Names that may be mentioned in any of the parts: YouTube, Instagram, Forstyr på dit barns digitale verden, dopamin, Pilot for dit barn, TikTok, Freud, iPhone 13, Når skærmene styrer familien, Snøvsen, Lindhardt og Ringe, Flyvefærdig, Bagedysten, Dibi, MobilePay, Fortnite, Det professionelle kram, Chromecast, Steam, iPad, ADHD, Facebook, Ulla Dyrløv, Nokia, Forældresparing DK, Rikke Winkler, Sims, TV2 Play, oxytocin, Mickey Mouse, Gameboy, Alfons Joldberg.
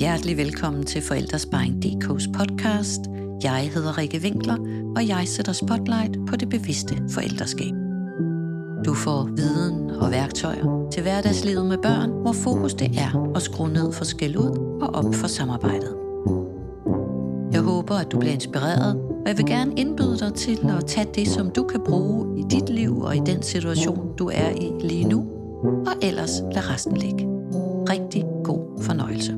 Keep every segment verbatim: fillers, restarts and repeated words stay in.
Hjertelig velkommen til Forældresparing D K's podcast. Jeg hedder Rikke Winkler, og jeg sætter spotlight på det bevidste forældreskab. Du får viden og værktøjer til hverdagslivet med børn, hvor fokus det er at skrue ned for skæld ud og op for samarbejdet. Jeg håber, at du bliver inspireret, og jeg vil gerne indbyde dig til at tage det, som du kan bruge i dit liv og i den situation, du er i lige nu, og ellers lad resten ligge. Rigtig god fornøjelse.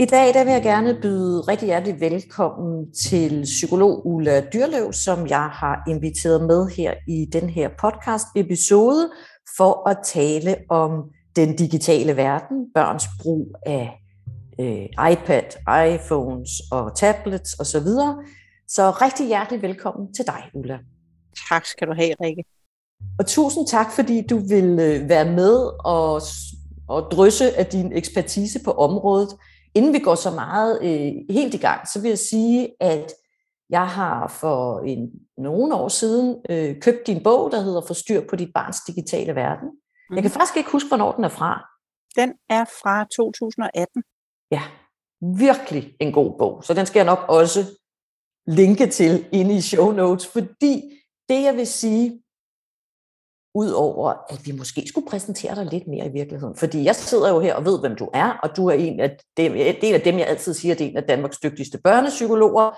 I dag der vil jeg gerne byde rigtig hjertelig velkommen til psykolog Ulla Dyrløv, som jeg har inviteret med her i den her podcast-episode for at tale om den digitale verden, børns brug af øh, iPad, iPhones og tablets osv. Så rigtig hjertelig velkommen til dig, Ulla. Tak skal du have, Rikke. Og tusind tak, fordi du vil være med og, og drysse af din ekspertise på området. Inden vi går så meget øh, helt i gang, så vil jeg sige, at jeg har for en, nogle år siden øh, købt din bog, der hedder Forstyr på dit barns digitale verden. Mm. Jeg kan faktisk ikke huske, hvornår den er fra. Den er fra to tusind atten. Ja, virkelig en god bog. Så den skal jeg nok også linke til inde i show notes, fordi det, jeg vil sige, udover at vi måske skulle præsentere dig lidt mere i virkeligheden. Fordi jeg sidder jo her og ved, hvem du er, og du er en af dem, del af dem, jeg altid siger, det er en af Danmarks dygtigste børnepsykologer.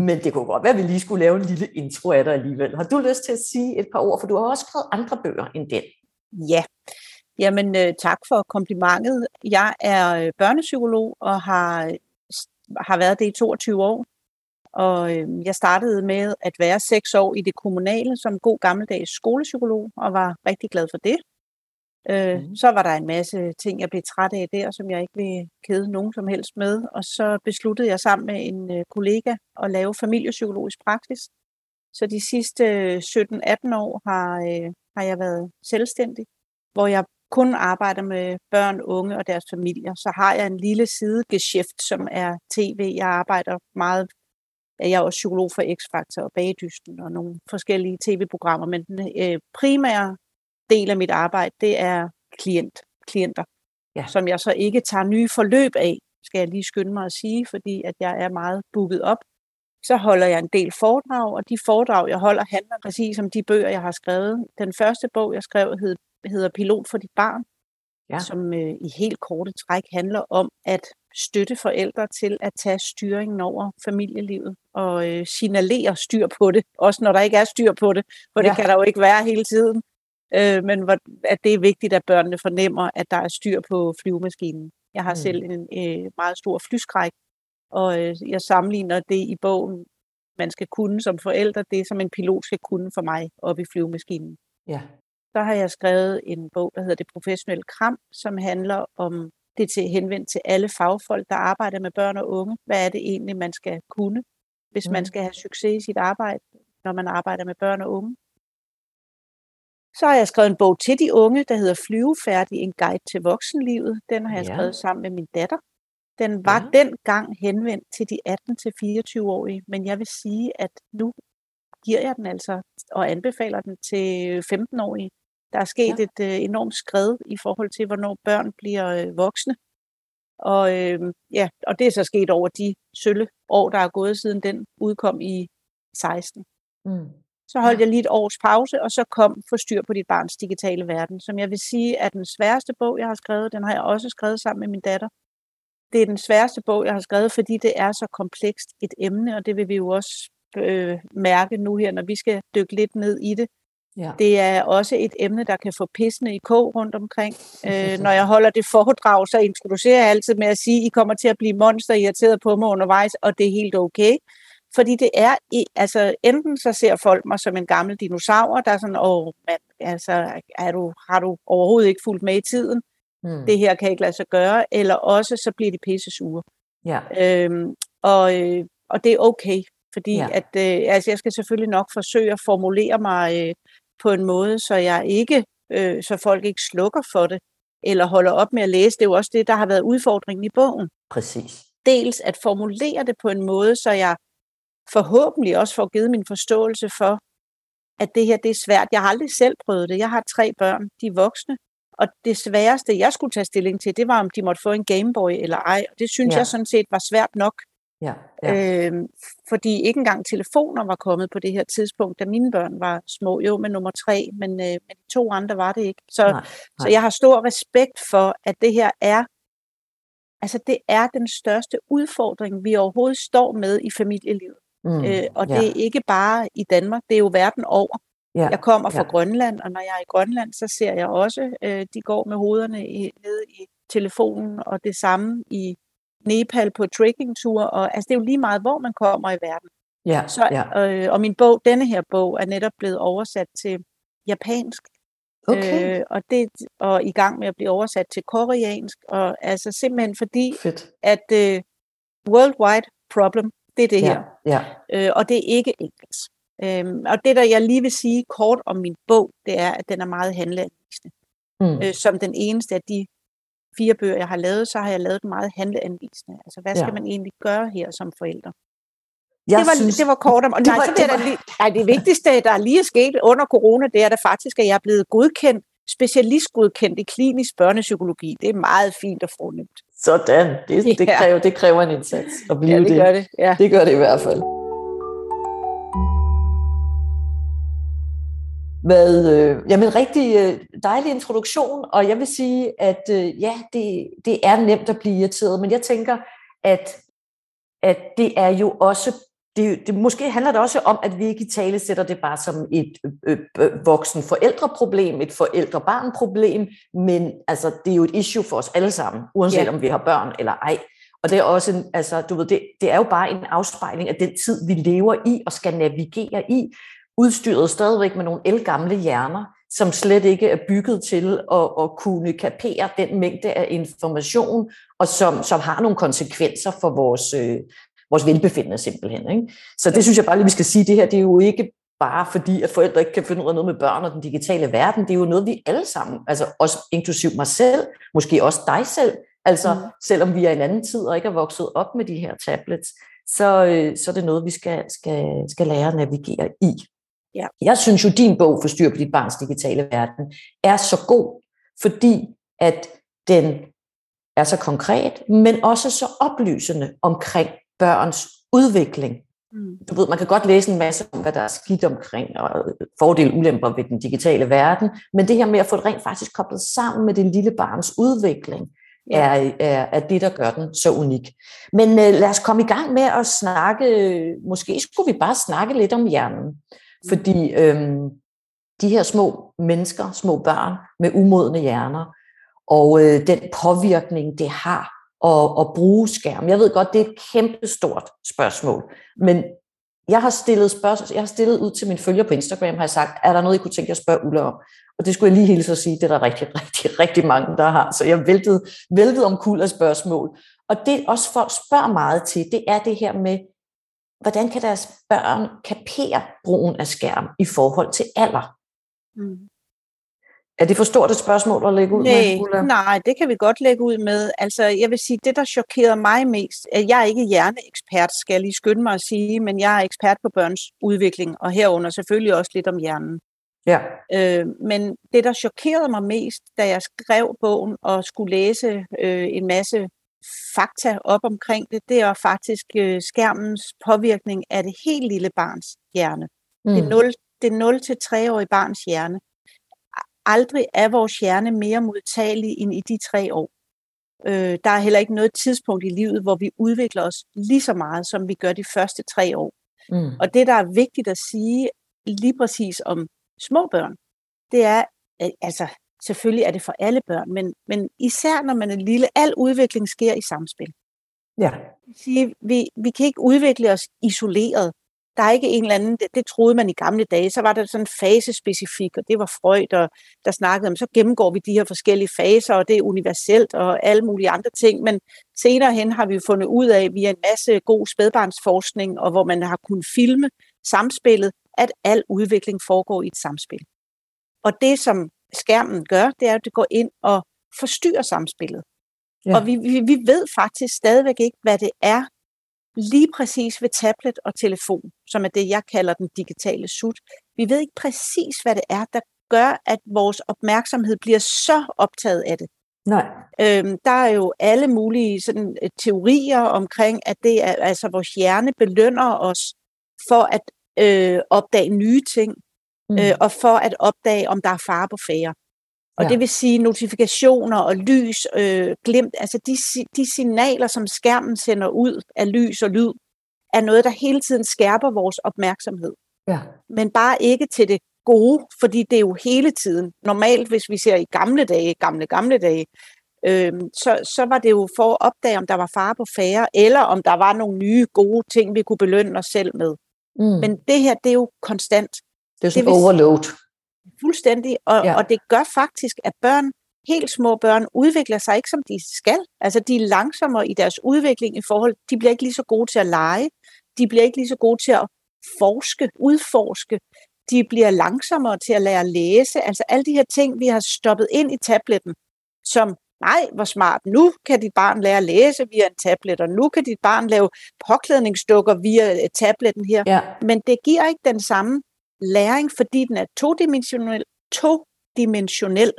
Men det kunne godt være, at vi lige skulle lave en lille intro af dig alligevel. Har du lyst til at sige et par ord? For du har også skrevet andre bøger end den. Ja, jamen tak for komplimentet. Jeg er børnepsykolog og har, har været det i toogtyve år. Og jeg startede med at være seks år i det kommunale som god gammeldags skolepsykolog, og var rigtig glad for det. Mm. Så var der en masse ting, jeg blev træt af der, som jeg ikke ville kede nogen som helst med. Og så besluttede jeg sammen med en kollega at lave familiepsykologisk praksis. Så de sidste sytten atten år har, har jeg været selvstændig, hvor jeg kun arbejder med børn, unge og deres familier. Så har jeg en lille sidegeschæft, som er tv. Jeg arbejder meget. Jeg er også psykolog for X-Factor og Bagedysten og nogle forskellige tv-programmer, men den øh, primære del af mit arbejde, det er klient, klienter, ja. Som jeg så ikke tager nye forløb af, skal jeg lige skynde mig at sige, fordi at jeg er meget booket op. Så holder jeg en del foredrag, og de foredrag, jeg holder, handler præcis om de bøger, jeg har skrevet. Den første bog, jeg skrev, hed, hedder Pilot for dit barn, ja. Som øh, i helt korte træk handler om at støtte forældre til at tage styringen over familielivet og øh, signalere styr på det, også når der ikke er styr på det, for ja. Det kan der jo ikke være hele tiden, øh, men hvor, at det er vigtigt, at børnene fornemmer, at der er styr på flyvemaskinen. Jeg har mm. selv en øh, meget stor flyskræk, og øh, jeg sammenligner det i bogen, man skal kunne som forældre, det som en pilot skal kunne for mig oppe i flyvemaskinen. Ja. Så har jeg skrevet en bog, der hedder Det professionelle kram, som handler om det er til henvendt til alle fagfolk, der arbejder med børn og unge. Hvad er det egentlig, man skal kunne, hvis man skal have succes i sit arbejde, når man arbejder med børn og unge? Så har jeg skrevet en bog til de unge, der hedder Flyvefærdig, en guide til voksenlivet. Den har jeg ja. skrevet sammen med min datter. Den var ja. dengang henvendt til de atten til fireogtyve-årige, men jeg vil sige, at nu giver jeg den altså og anbefaler den til femten-årige. Der er sket ja. et øh, enormt skred i forhold til, hvornår børn bliver øh, voksne. Og, øh, ja, og det er så sket over de sølle år, der er gået, siden den udkom i seksten. Mm. Så holdt ja. jeg lige et års pause, og så kom Forstyr på dit barns digitale verden, som jeg vil sige er den sværeste bog, jeg har skrevet. Den har jeg også skrevet sammen med min datter. Det er den sværeste bog, jeg har skrevet, fordi det er så komplekst et emne, og det vil vi jo også øh, mærke nu her, når vi skal dykke lidt ned i det. Ja. Det er også et emne, der kan få pissene i kog rundt omkring. Øh, når jeg holder det foredrag, så introducerer jeg altid med at sige, at I kommer til at blive monsterirriteret på mig undervejs, og det er helt okay. Fordi det er, altså enten så ser folk mig som en gammel dinosaur, der er sådan, åh mand, altså er du, har du overhovedet ikke fulgt med i tiden? Mm. Det her kan ikke lade sig gøre. Eller også, så bliver de pisse sure. Ja. Øhm, og, og det er okay, fordi ja. at, øh, altså, jeg skal selvfølgelig nok forsøge at formulere mig øh, på en måde, så jeg ikke, øh, så folk ikke slukker for det, eller holder op med at læse. Det er jo også det, der har været udfordringen i bogen. Præcis. Dels at formulere det på en måde, så jeg forhåbentlig også får givet min forståelse for, at det her, det er svært. Jeg har aldrig selv prøvet det. Jeg har tre børn, de er voksne, Og det sværeste, jeg skulle tage stilling til, det var, om de måtte få en Gameboy eller ej. Og det synes ja. jeg sådan set var svært nok. Ja, ja. Øhm, fordi ikke engang telefoner var kommet på det her tidspunkt, da mine børn var små. Jo, med nummer tre, men, øh, men de to andre var det ikke. Så, nej, nej. så jeg har stor respekt for, at det her er, altså det er den største udfordring, vi overhovedet står med i familielivet. Mm, øh, og ja. det er ikke bare i Danmark, det er jo verden over. Ja, jeg kommer fra ja. Grønland, og når jeg er i Grønland, så ser jeg også, øh, de går med hovederne i, ned i telefonen, og det samme i Nepal på trekkingtur, og altså det er jo lige meget, hvor man kommer i verden. Ja, så, ja. Øh, og min bog, denne her bog, er netop blevet oversat til japansk, okay. øh, og det og i gang med at blive oversat til koreansk, og altså simpelthen fordi, Fedt. at øh, worldwide problem, det er det ja, her, ja. Øh, og det er ikke engelsk. Øhm, og det, der jeg lige vil sige kort om min bog, det er, at den er meget handleanvisende. Mm. Øh, som den eneste af de fire bøger, jeg har lavet, så har jeg lavet den meget handleanvisende. Altså, hvad skal ja. man egentlig gøre her som forældre? Det var, synes, det var kort om. Og det, nej, var, så det, var, lige, nej, det vigtigste, der lige er sket under corona, det er da faktisk, at jeg er blevet godkendt, specialistgodkendt i klinisk børnepsykologi. Det er meget fint og fornemt. Sådan. Det, yeah. det, kræver, det kræver en indsats at blive ja, det. Det gør det. Ja. Det gør det i hvert fald. Med øh, jamen, rigtig øh, dejlig introduktion, og jeg vil sige, at øh, ja, det, det er nemt at blive irriteret, men jeg tænker, at, at det er jo også, det, det, måske handler det også om, at vi ikke i tale sætter det bare som et øh, øh, voksen forældreproblem, et forældrebarnproblem, men altså, det er jo et issue for os alle sammen, uanset yeah. om vi har børn eller ej. Og det er også en, altså, du ved, det, det er jo bare en afspejling af den tid, vi lever i og skal navigere i, udstyret stadigvæk med nogle ældgamle hjerner, som slet ikke er bygget til at, at kunne kapere den mængde af information, og som, som har nogle konsekvenser for vores, øh, vores velbefindende simpelthen. Ikke? Så det synes jeg bare lige, vi skal sige, det her, det er jo ikke bare fordi, at forældre ikke kan finde ud af noget med børn og den digitale verden, det er jo noget, vi alle sammen, altså også inklusiv mig selv, måske også dig selv, altså mm. selvom vi er i en anden tid og ikke er vokset op med de her tablets, så, øh, så er det noget, vi skal, skal, skal lære at navigere i. Ja. Jeg synes jo, din bog, Forstyr på dit barns digitale verden, er så god, fordi at den er så konkret, men også så oplysende omkring børns udvikling. Mm. Du ved, man kan godt læse en masse om, hvad der er skidt omkring, og fordele og ulemper ved den digitale verden, men det her med at få det rent faktisk koblet sammen med den lille barns udvikling, ja. er, er, er det, der gør den så unik. Men øh, lad os komme i gang med at snakke, måske skulle vi bare snakke lidt om hjernen. Fordi øhm, de her små mennesker, små børn med umodne hjerner, og øh, den påvirkning, det har at, at bruge skærm. Jeg ved godt, det er et kæmpestort spørgsmål, men jeg har stillet spørgsmål, jeg har stillet ud til mine følger på Instagram, har jeg sagt, er der noget, I kunne tænke jer at spørge Ulla om? Og det skulle jeg lige hilse og sige, det er der rigtig, rigtig, rigtig mange, der har. Så jeg væltede, væltede omkuld af spørgsmål. Og det også folk spørger meget til, det er det her med, hvordan kan deres børn kapere brugen af skærm i forhold til alder? Mm. Er det for stort et spørgsmål at lægge ud nej, med? Nej, det kan vi godt lægge ud med. Altså, jeg vil sige, det der chokerede mig mest, at jeg er ikke hjerneekspert, skal jeg lige skynde mig at sige, men jeg er ekspert på børns udvikling, og herunder selvfølgelig også lidt om hjernen. Ja. Øh, men det der chokerede mig mest, da jeg skrev bogen og skulle læse øh, en masse fakta op omkring det, det er faktisk øh, skærmens påvirkning af det helt lille barns hjerne. Mm. Det nul til tre-årige barns hjerne. Aldrig er vores hjerne mere modtagelig end i de tre år. Øh, der er heller ikke noget tidspunkt i livet, hvor vi udvikler os lige så meget, som vi gør de første tre år. Mm. Og det, der er vigtigt at sige lige præcis om små børn, det er, øh, altså selvfølgelig er det for alle børn, men, men især når man er lille, al udvikling sker i samspil. Ja. Vi, vi kan ikke udvikle os isoleret. Der er ikke en eller anden, det, det troede man i gamle dage, så var der sådan fasespecifik, og det var Freud, der, der snakkede om, så gennemgår vi de her forskellige faser, og det er universelt og alle mulige andre ting, men senere hen har vi jo fundet ud af, via en masse god spædbarnsforskning, og hvor man har kunnet filme samspillet, at al udvikling foregår i et samspil. Og det, som skærmen gør, det er, at det går ind og forstyrrer samspillet. Ja. Og vi, vi, vi ved faktisk stadigvæk ikke, hvad det er lige præcis ved tablet og telefon, som er det, jeg kalder den digitale sut. Vi ved ikke præcis, hvad det er, der gør, at vores opmærksomhed bliver så optaget af det. Nej. Øhm, der er jo alle mulige sådan, teorier omkring, at det er, altså, vores hjerne belønner os for at øh, opdage nye ting, mm. øh, og for at opdage, om der er fare på færre. Og ja. Det vil sige notifikationer og lys, øh, glimt, altså de, de signaler, som skærmen sender ud af lys og lyd, er noget, der hele tiden skærper vores opmærksomhed. Ja. Men bare ikke til det gode, fordi det er jo hele tiden. Normalt, hvis vi ser i gamle dage, gamle, gamle dage, øh, så, så var det jo for at opdage, om der var fare på færre, eller om der var nogle nye gode ting, vi kunne belønne os selv med. Mm. Men det her, det er jo konstant. Det er sådan overload. Fuldstændig, og, ja. og det gør faktisk, at børn, helt små børn, udvikler sig ikke, som de skal. Altså, de er langsommere i deres udvikling i forhold. De bliver ikke lige så gode til at lege. De bliver ikke lige så gode til at forske, udforske. De bliver langsommere til at lære at læse. Altså, alle de her ting, vi har stoppet ind i tabletten, som, nej, hvor smart, nu kan dit barn lære at læse via en tablet, og nu kan dit barn lave påklædningsdukker via tabletten her. Ja. Men det giver ikke den samme læring, fordi den er todimensionel, todimensionel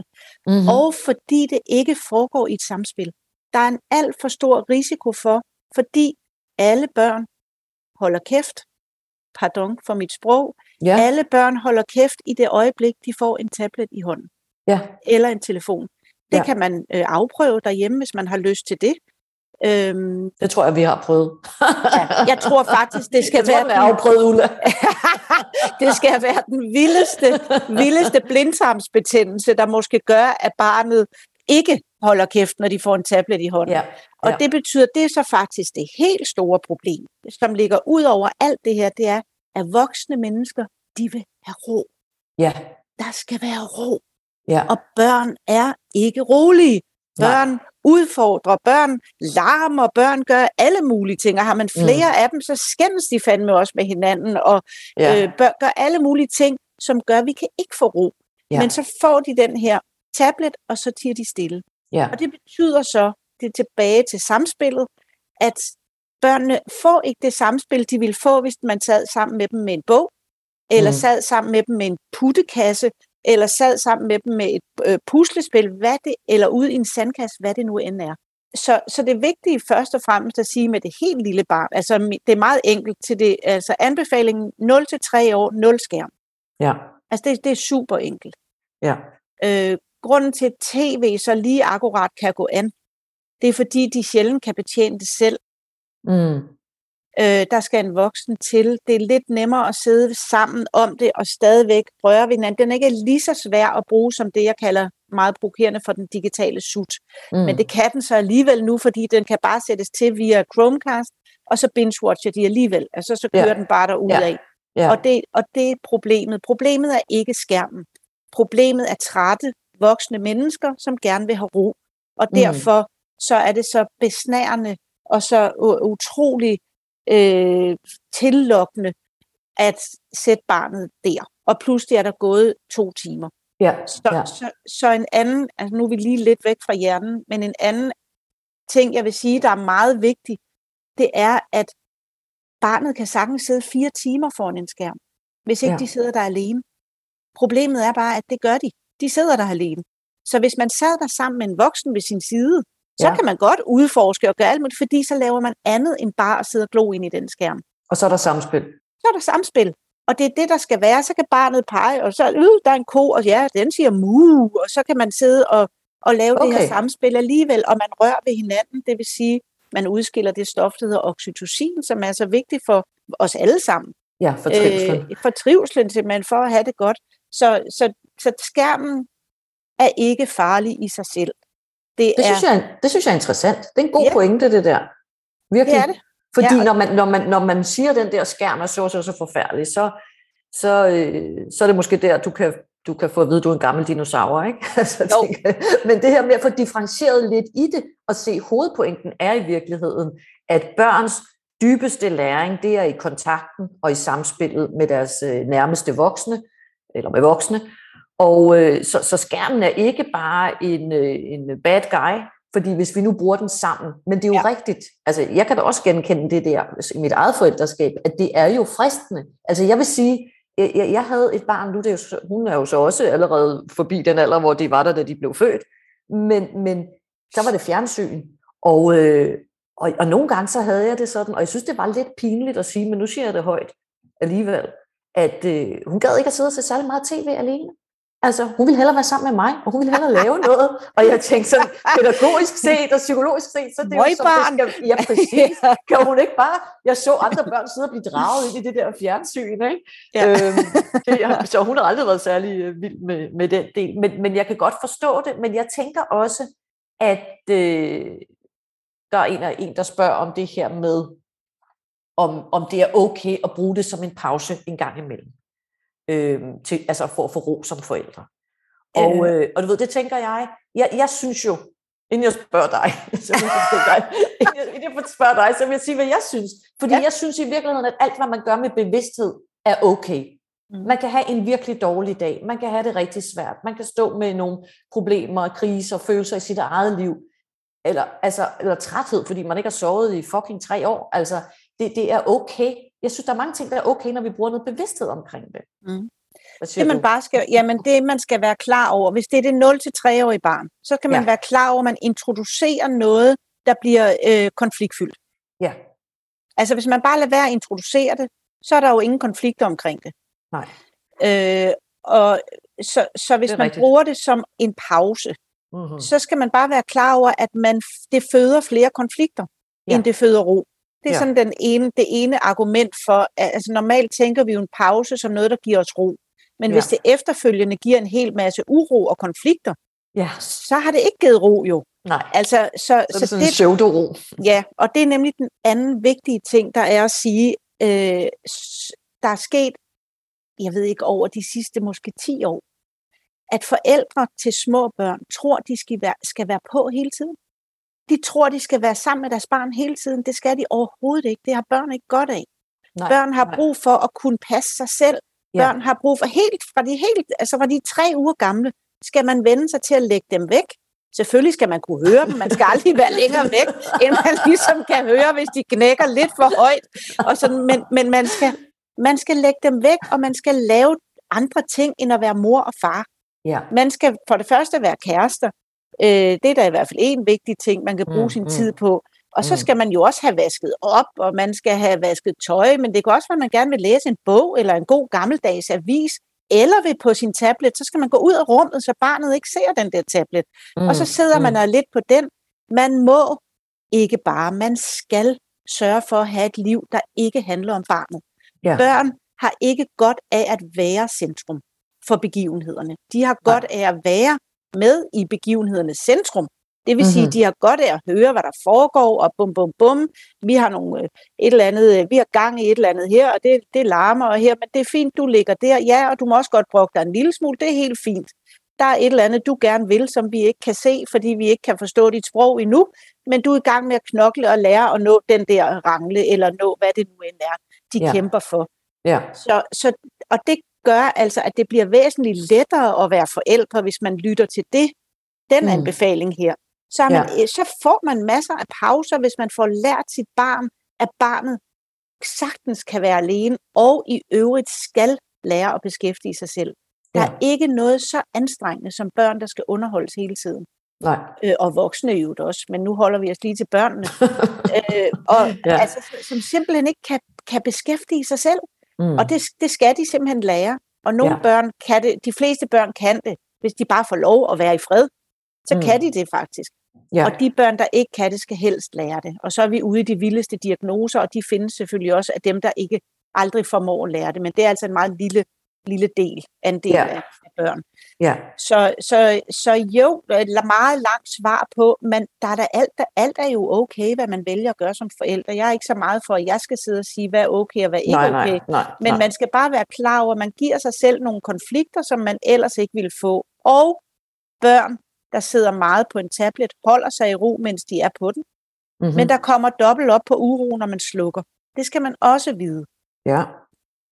mm-hmm. og fordi det ikke foregår i et samspil. Der er en alt for stor risiko for, fordi alle børn holder kæft, pardon for mit sprog, ja. alle børn holder kæft i det øjeblik, de får en tablet i hånden, ja. eller en telefon. Det ja. kan man øh, afprøve derhjemme, hvis man har lyst til det. Øhm, det tror jeg, vi har prøvet. ja, jeg tror faktisk, det skal jeg være... Tror, den, jeg har prøvet, Ulla. det skal være den vildeste, vildeste blindtarmsbetændelse, der måske gør, at barnet ikke holder kæft, når de får en tablet i hånden. Ja, ja. Og det betyder, det er så faktisk det helt store problem, som ligger ud over alt det her, det er, at voksne mennesker, de vil have ro. Ja. Der skal være ro. Ja. Og børn er ikke rolige. Børn Nej. udfordrer, børn larmer, børn gør alle mulige ting, og har man flere mm. af dem, så skændes de fandme også med hinanden, og ja. øh, bør, gør alle mulige ting, som gør, at vi kan ikke få ro. Ja. Men så får de den her tablet, og så tier de stille. Ja. Og det betyder så, det er tilbage til samspillet, at børnene får ikke det samspil, de ville få, hvis man sad sammen med dem med en bog, eller mm. sad sammen med dem med en puttekasse, eller sad sammen med dem med et øh, puslespil, hvad det, eller ude i en sandkasse, hvad det nu end er. Så, så det vigtige først og fremmest at sige med det helt lille barn, altså det er meget enkelt til det, altså anbefalingen nul til tre år, nul skærm. Ja. Altså det, det er super enkelt. Ja. Øh, grunden til, at tv så lige akkurat kan gå an, det er fordi, de sjældent kan betjene det selv. Mm. Øh, der skal en voksen til. Det er lidt nemmere at sidde sammen om det, og stadigvæk røre ved hinanden. Den er ikke lige så svær at bruge, som det, jeg kalder meget provokerende for den digitale sut. Mm. Men det kan den så alligevel nu, fordi den kan bare sættes til via Chromecast, og så binge-watcher de alligevel. Altså, så kører ja. den bare derudad. Ja. Ja. Og, det, og det er problemet. Problemet er ikke skærmen. Problemet er trætte, voksne mennesker, som gerne vil have ro. Og derfor mm. så er det så besnærende, og så utrolig Øh, tillokkende at sætte barnet der. Og pludselig er der gået to timer. Ja, så, ja. Så, så en anden, altså nu er vi lige lidt væk fra hjernen, men en anden ting, jeg vil sige, der er meget vigtig, det er, at barnet kan sagtens sidde fire timer foran en skærm, hvis ikke ja. de sidder der alene. Problemet er bare, at det gør de. De sidder der alene. Så hvis man sad der sammen med en voksen ved sin side, så ja. kan man godt udforske og gøre alt muligt, fordi så laver man andet end bare at sidde og glo ind i den skærm. Og så er der samspil. Så er der samspil, og det er det, der skal være. Så kan barnet pege, og så øh, der er en ko, og ja, den siger mu, og så kan man sidde og, og lave okay. det her samspil alligevel, og man rører ved hinanden, det vil sige, man udskiller det stof, der hedder oxytocin, som er så vigtigt for os alle sammen. Ja, for trivslen. Øh, for trivslen simpelthen, for at have det godt. Så, så, så skærmen er ikke farlig i sig selv. Det, det, synes jeg, det synes jeg er interessant. Det er en god yeah. pointe, det der. Virkelig. Det det. Fordi ja, når, man, når, man, når man siger, den der skærm er så så, så forfærdelig, så, så, øh, så er det måske der, du kan, du kan få at vide, at du er en gammel dinosaur. Ikke? Altså, men det her med at få differentieret lidt i det, og se hovedpointen er i virkeligheden, at børns dybeste læring, det er i kontakten og i samspillet med deres nærmeste voksne, eller med voksne. Og øh, så, så skærmen er ikke bare en, øh, en bad guy, fordi hvis vi nu bruger den sammen, men det er jo ja. rigtigt. Altså, jeg kan da også genkende det der i mit eget forældreskab, at det er jo fristende. Altså, jeg vil sige, jeg, jeg, jeg havde et barn, nu det er jo, hun er jo så også allerede forbi den alder, hvor de var der, da de blev født, men, men der var det fjernsyn, og, øh, og, og nogle gange så havde jeg det sådan, og jeg synes, det var lidt pinligt at sige, men nu siger jeg det højt alligevel, at øh, hun gad ikke at sidde og se særlig meget tv alene. Altså, hun ville hellere være sammen med mig, og hun ville hellere lave noget. Og jeg tænkte sådan, pædagogisk set og psykologisk set, så det er jo sådan, det skal, ja, præcis. Kan hun ikke bare... Jeg så andre børn sidde og blive draget ind i det der fjernsyn, ikke? Ja. Øhm, det, så hun har aldrig været særlig vild med, med den del. Men, men jeg kan godt forstå det, men jeg tænker også, at øh, der er en, og en, der spørger om det her med, om, om det er okay at bruge det som en pause en gang imellem. Øh, til, altså for at få ro som forældre. Og, øh, og du ved, det tænker jeg, jeg, jeg synes jo, inden jeg spørger dig, så vil jeg spørge dig, inden jeg spørger dig, så vil jeg sige, hvad jeg synes. Fordi ja. Jeg synes i virkeligheden, at alt, hvad man gør med bevidsthed, er okay. Man kan have en virkelig dårlig dag, man kan have det rigtig svært, man kan stå med nogle problemer, kriser, følelser i sit eget liv, eller, altså, eller træthed, fordi man ikke har sovet i fucking tre år. Altså, det, det er okay. Jeg synes, der er mange ting, der er okay, når vi bruger noget bevidsthed omkring det. Mm. Det, man bare skal, jamen det, man skal være klar over, hvis det er det nul til tre-årige barn, så kan man ja. være klar over, at man introducerer noget, der bliver øh, konfliktfyldt. Ja. Altså, hvis man bare lader være at introducere det, så er der jo ingen konflikter omkring det. Nej. Øh, og så, så hvis man rigtigt. bruger det som en pause, mm-hmm. så skal man bare være klar over, at man, det føder flere konflikter, ja. end det føder ro. Det er ja. sådan den ene, det ene argument for, altså normalt tænker vi jo en pause som noget, der giver os ro. Men ja. hvis det efterfølgende giver en hel masse uro og konflikter, ja. så har det ikke givet ro jo. Nej, altså, så, så er det så sådan det, en pseudo-ro. Ja, og det er nemlig den anden vigtige ting, der er at sige, øh, der er sket, jeg ved ikke, over de sidste måske ti år, at forældre til små børn tror, de skal være, skal være på hele tiden. De tror, de skal være sammen med deres barn hele tiden. Det skal de overhovedet ikke. Det har børn ikke godt af. Nej, børn har nej. brug for at kunne passe sig selv. Ja. Børn har brug for helt fra de helt, altså fra de tre uger gamle, skal man vende sig til at lægge dem væk. Selvfølgelig skal man kunne høre dem. Man skal aldrig være længere væk, end man ligesom kan høre, hvis de knækker lidt for højt. Og sådan, men men man, skal, man skal lægge dem væk, og man skal lave andre ting, end at være mor og far. Ja. Man skal for det første være kærester. Det er da i hvert fald en vigtig ting, man kan bruge mm, sin mm, tid på. Og så skal man jo også have vasket op, og man skal have vasket tøj, men det kan også være, at man gerne vil læse en bog, eller en god gammeldags avis, eller vil på sin tablet, så skal man gå ud af rummet, så barnet ikke ser den der tablet. Mm, og så sidder mm. man og lidt på den. Man må ikke bare, man skal sørge for at have et liv, der ikke handler om barnet. Yeah. Børn har ikke godt af at være centrum for begivenhederne. De har godt af at være med i begivenhedernes centrum. Det vil mm-hmm. sige, at de har godt af at høre, hvad der foregår, og bum, bum, bum. Vi har, nogle, et eller andet, vi har gang i et eller andet her, og det, det larmer og her, men det er fint, du ligger der. Ja, og du må også godt brokke dig en lille smule. Det er helt fint. Der er et eller andet, du gerne vil, som vi ikke kan se, fordi vi ikke kan forstå dit sprog endnu, men du er i gang med at knokle og lære at nå den der rangle, eller nå, hvad det nu end er, de ja. kæmper for. Ja. Så, så, og det gør altså, at det bliver væsentligt lettere at være forældre, hvis man lytter til det, den mm. anbefaling her. Så, man, ja. så får man masser af pauser, hvis man får lært sit barn, at barnet sagtens kan være alene, og i øvrigt skal lære at beskæftige sig selv. Der ja. er ikke noget så anstrengende som børn, der skal underholdes hele tiden. Nej. Øh, og voksne jo også, men nu holder vi os lige til børnene. øh, og, ja. altså, som simpelthen ikke kan, kan beskæftige sig selv. Mm. Og det, det skal de simpelthen lære. Og nogle ja. børn kan det, de fleste børn kan det, hvis de bare får lov at være i fred, så mm. kan de det faktisk. Ja. Og de børn, der ikke kan det, skal helst lære det. Og så er vi ude i de vildeste diagnoser, og de findes selvfølgelig også af dem, der ikke aldrig formår at lære det. Men det er altså en meget lille, lille del, andel ja. af børn. Ja. Så, så, så jo, meget langt svar på, men der er da alt, der, alt er jo okay, hvad man vælger at gøre som forældre. Jeg er ikke så meget for, at jeg skal sidde og sige, hvad er okay og hvad er ikke nej, okay. Nej, nej, men nej. man skal bare være klar over, at man giver sig selv nogle konflikter, som man ellers ikke ville få. Og børn, der sidder meget på en tablet, holder sig i ro, mens de er på den. Mm-hmm. Men der kommer dobbelt op på uro, når man slukker. Det skal man også vide. Ja.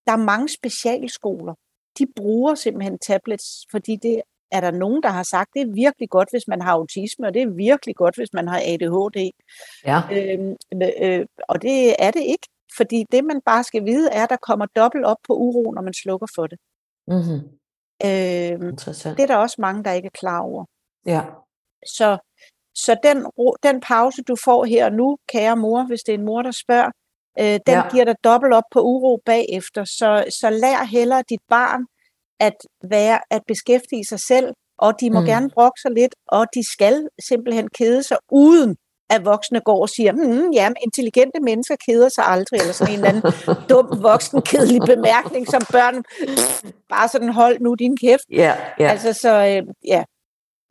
Der er mange specialskoler. De bruger simpelthen tablets, fordi det er der nogen, der har sagt, det er virkelig godt, hvis man har autisme, og det er virkelig godt, hvis man har A D H D. Ja. Øhm, øh, og det er det ikke, Fordi det, man bare skal vide, er, at der kommer dobbelt op på uro, når man slukker for det. Mm-hmm. Øhm, det er der også mange, der ikke er klar over. Ja. Så, så den, den pause, du får her og nu, kære mor, hvis det er en mor, der spørger, øh, den ja. giver dig dobbelt op på uro bagefter. Så, så lær hellere dit barn at, være, at beskæftige sig selv, og de må mm. gerne brokke sig lidt, og de skal simpelthen kede sig uden at voksne går og siger, hmm, jamen, intelligente mennesker keder sig aldrig, eller sådan en eller anden dum, voksen, kedelig bemærkning, som børn, bare sådan, hold nu din kæft. Yeah, yeah. Altså, så øh, ja,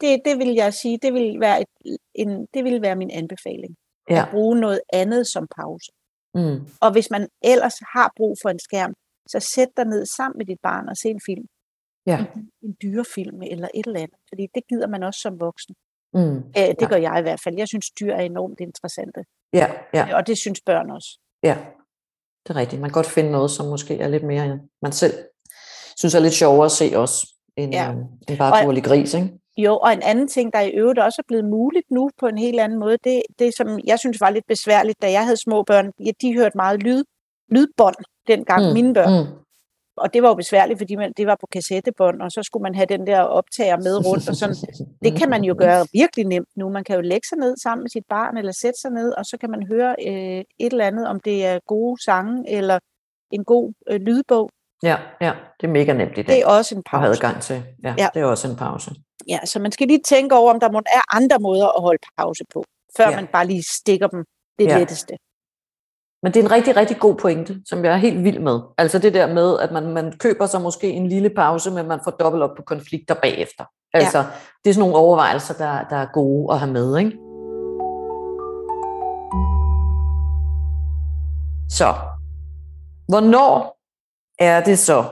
det, det vil jeg sige, det vil være, et, en, det vil være min anbefaling, yeah. at bruge noget andet som pause. Mm. Og hvis man ellers har brug for en skærm, så sæt dig ned sammen med dit barn og se en film. Yeah. En, en dyrefilm, eller et eller andet, fordi det gider man også som voksen. Mm, Æ, det ja. gør jeg i hvert fald. Jeg synes, dyr er enormt interessante. Ja, ja. Og det synes børn også. Ja, det er rigtigt. Man kan godt finde noget, som måske er lidt mere, man selv synes er lidt sjovere at se også, end, ja. øh, end bare Gurli Gris, ikke? Jo, og en anden ting, der i øvrigt også er blevet muligt nu på en helt anden måde, det, det som jeg synes var lidt besværligt, da jeg havde små børn, ja, de hørte meget lyd, lydbånd dengang, mm, mine børn. Mm. Og det var jo besværligt, fordi man, det var på kassettebånd, og så skulle man have den der optager med rundt. Og sådan. Det kan man jo gøre virkelig nemt nu. Man kan jo lægge sig ned sammen med sit barn, eller sætte sig ned, og så kan man høre øh, et eller andet, om det er gode sange, eller en god øh, lydbog. Ja, ja, det er mega nemt i dag. Det er også en pause. Adgang til. Ja, ja, det er også en pause. Ja, så man skal lige tænke over, om der er andre måder at holde pause på, før ja. man bare lige stikker dem det ja. letteste. Men det er en rigtig, rigtig god pointe, som jeg er helt vild med. Altså det der med, at man, man køber sig måske en lille pause, men man får dobbelt op på konflikter bagefter. Altså ja. det er sådan nogle overvejelser, der, der er gode at have med, ikke? Så, hvornår er det så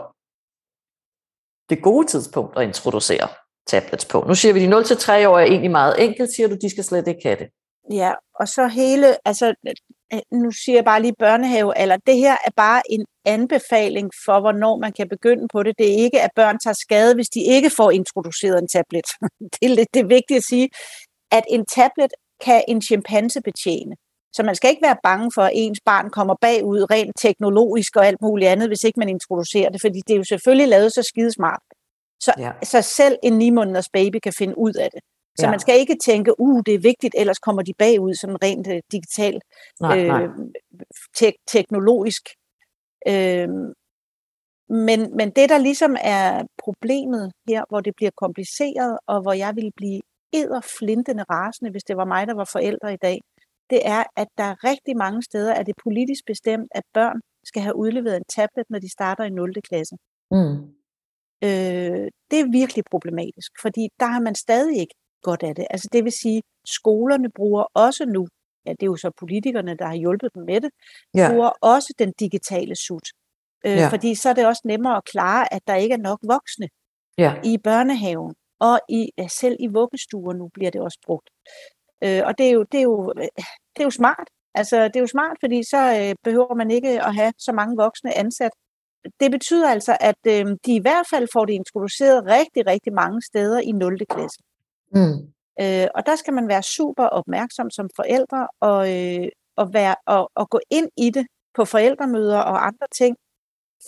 det gode tidspunkt at introducere tablets på? Nu siger vi, de nul til tre år er egentlig meget enkelt, siger du, de skal slet ikke have det. Ja, og så hele, altså nu siger jeg bare lige børnehavealder, det her er bare en anbefaling for, hvornår man kan begynde på det. Det er ikke, at børn tager skade, hvis de ikke får introduceret en tablet. Det er, det er vigtigt at sige, at en tablet kan en chimpanse betjene. Så man skal ikke være bange for, at ens barn kommer bagud rent teknologisk og alt muligt andet, hvis ikke man introducerer det, fordi det er jo selvfølgelig lavet så skidesmart. Så, ja. så selv en ni måneders baby kan finde ud af det. Så ja. man skal ikke tænke, uh, det er vigtigt, ellers kommer de bagud sådan rent uh, digitalt, nej, nej. Øh, te- teknologisk. Øh, men, men det, der ligesom er problemet her, hvor det bliver kompliceret, og hvor jeg ville blive edderflintende rasende, hvis det var mig, der var forældre i dag, det er, at der er rigtig mange steder, at det er politisk bestemt, at børn skal have udleveret en tablet, når de starter i nul klasse. Mm. Øh, det er virkelig problematisk, fordi der har man stadig ikke godt af det. Altså det vil sige, skolerne bruger også nu, ja det er jo så politikerne, der har hjulpet dem med det, ja. bruger også den digitale sut. Øh, ja. Fordi så er det også nemmere at klare, at der ikke er nok voksne ja. i børnehaven, og i, selv i vuggestuer nu bliver det også brugt. Øh, og det er, jo, det, er jo, det er jo smart. Altså det er jo smart, fordi så øh, behøver man ikke at have så mange voksne ansat. Det betyder altså, at øh, de i hvert fald får det introduceret rigtig, rigtig mange steder i nul klasse. Mm. Øh, og der skal man være super opmærksom som forældre og, øh, og, være, og, og gå ind i det på forældremøder og andre ting,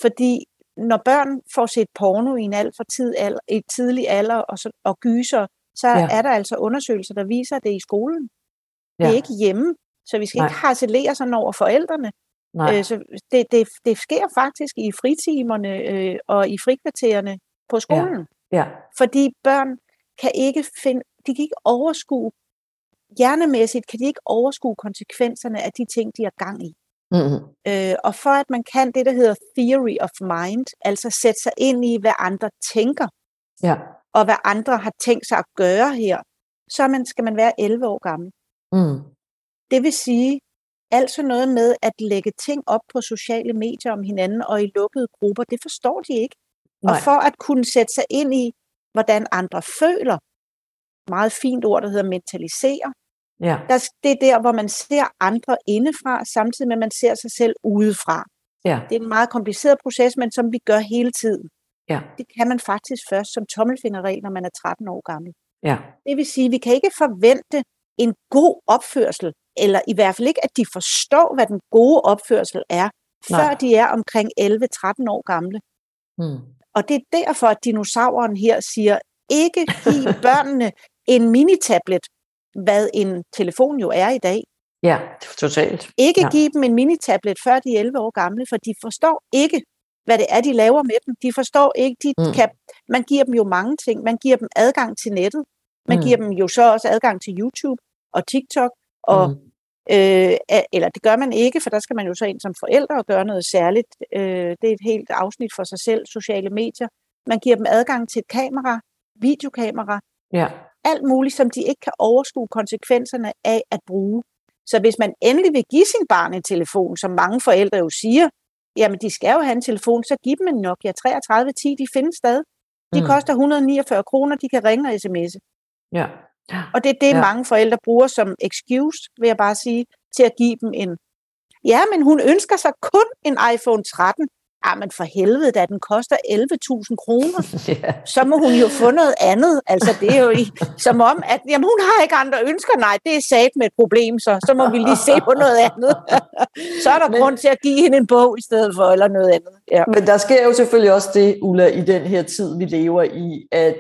fordi når børn får set porno i en alt for tid, alder, i tidlig alder og, så, og gyser, så ja. er der altså undersøgelser, der viser, at det er i skolen. Ja. Det er ikke hjemme, så vi skal Nej. ikke harcelere sådan over forældrene. Øh, så det, det, det sker faktisk i fritimerne øh, og i frikvartererne på skolen. Ja. Ja. Fordi børn kan ikke finde, de kan ikke overskue, hjernemæssigt kan de ikke overskue konsekvenserne af de ting, de er gang i. Mm-hmm. Øh, og for at man kan det, der hedder theory of mind, altså sætte sig ind i, hvad andre tænker, ja. og hvad andre har tænkt sig at gøre her, så man, skal man være elleve år gammel. Mm. Det vil sige, altså noget med at lægge ting op på sociale medier om hinanden og i lukkede grupper, det forstår de ikke. Nej. Og for at kunne sætte sig ind i, hvordan andre føler, meget fint ord, der hedder mentalisere, ja. der, det er der, hvor man ser andre indefra, samtidig med, at man ser sig selv udefra. Ja. Det er en meget kompliceret proces, men som vi gør hele tiden. Ja. Det kan man faktisk først som tommelfingerregel, når man er tretten år gammel. Ja. Det vil sige, at vi kan ikke forvente en god opførsel eller i hvert fald ikke, at de forstår, hvad den gode opførsel er, før Nej. de er omkring elleve tretten år gamle. Hmm. Og det er derfor, at dinosauren her siger, ikke give børnene en minitablet, hvad en telefon jo er i dag. Ja, totalt. Ikke ja. give dem en minitablet, før de er elleve år gamle, for de forstår ikke, hvad det er, de laver med dem. De forstår ikke, de mm. kan, man giver dem jo mange ting. Man giver dem adgang til nettet. Man mm. giver dem jo så også adgang til YouTube og TikTok. Og, mm. øh, eller det gør man ikke, for der skal man jo så ind som forældre og gøre noget særligt. Øh, det er et helt afsnit for sig selv, sociale medier. Man giver dem adgang til et kamera, videokamera. Ja. Alt muligt, som de ikke kan overskue konsekvenserne af at bruge. Så hvis man endelig vil give sin barn en telefon, som mange forældre jo siger, jamen de skal jo have en telefon, så giv dem en Nokia tre tre et nul, de findes stadig. De mm. koster et hundrede og niogfyrre kroner, de kan ringe og sms'e. Ja. Og det er det, ja. mange forældre bruger som excuse, vil jeg bare sige, til at give dem en. Ja, men hun ønsker sig kun en iPhone tretten. Jamen for helvede, da den koster elleve tusind kroner, yeah. så må hun jo få noget andet. Altså det er jo i, som om, at jamen, hun har ikke andre ønsker. Nej, det er sat med et problem, så, så må vi lige se på noget andet. Så er der men, grund til at give hende en bog i stedet for, eller noget andet. Ja. Men der sker jo selvfølgelig også det, Ulla, i den her tid, vi lever i, at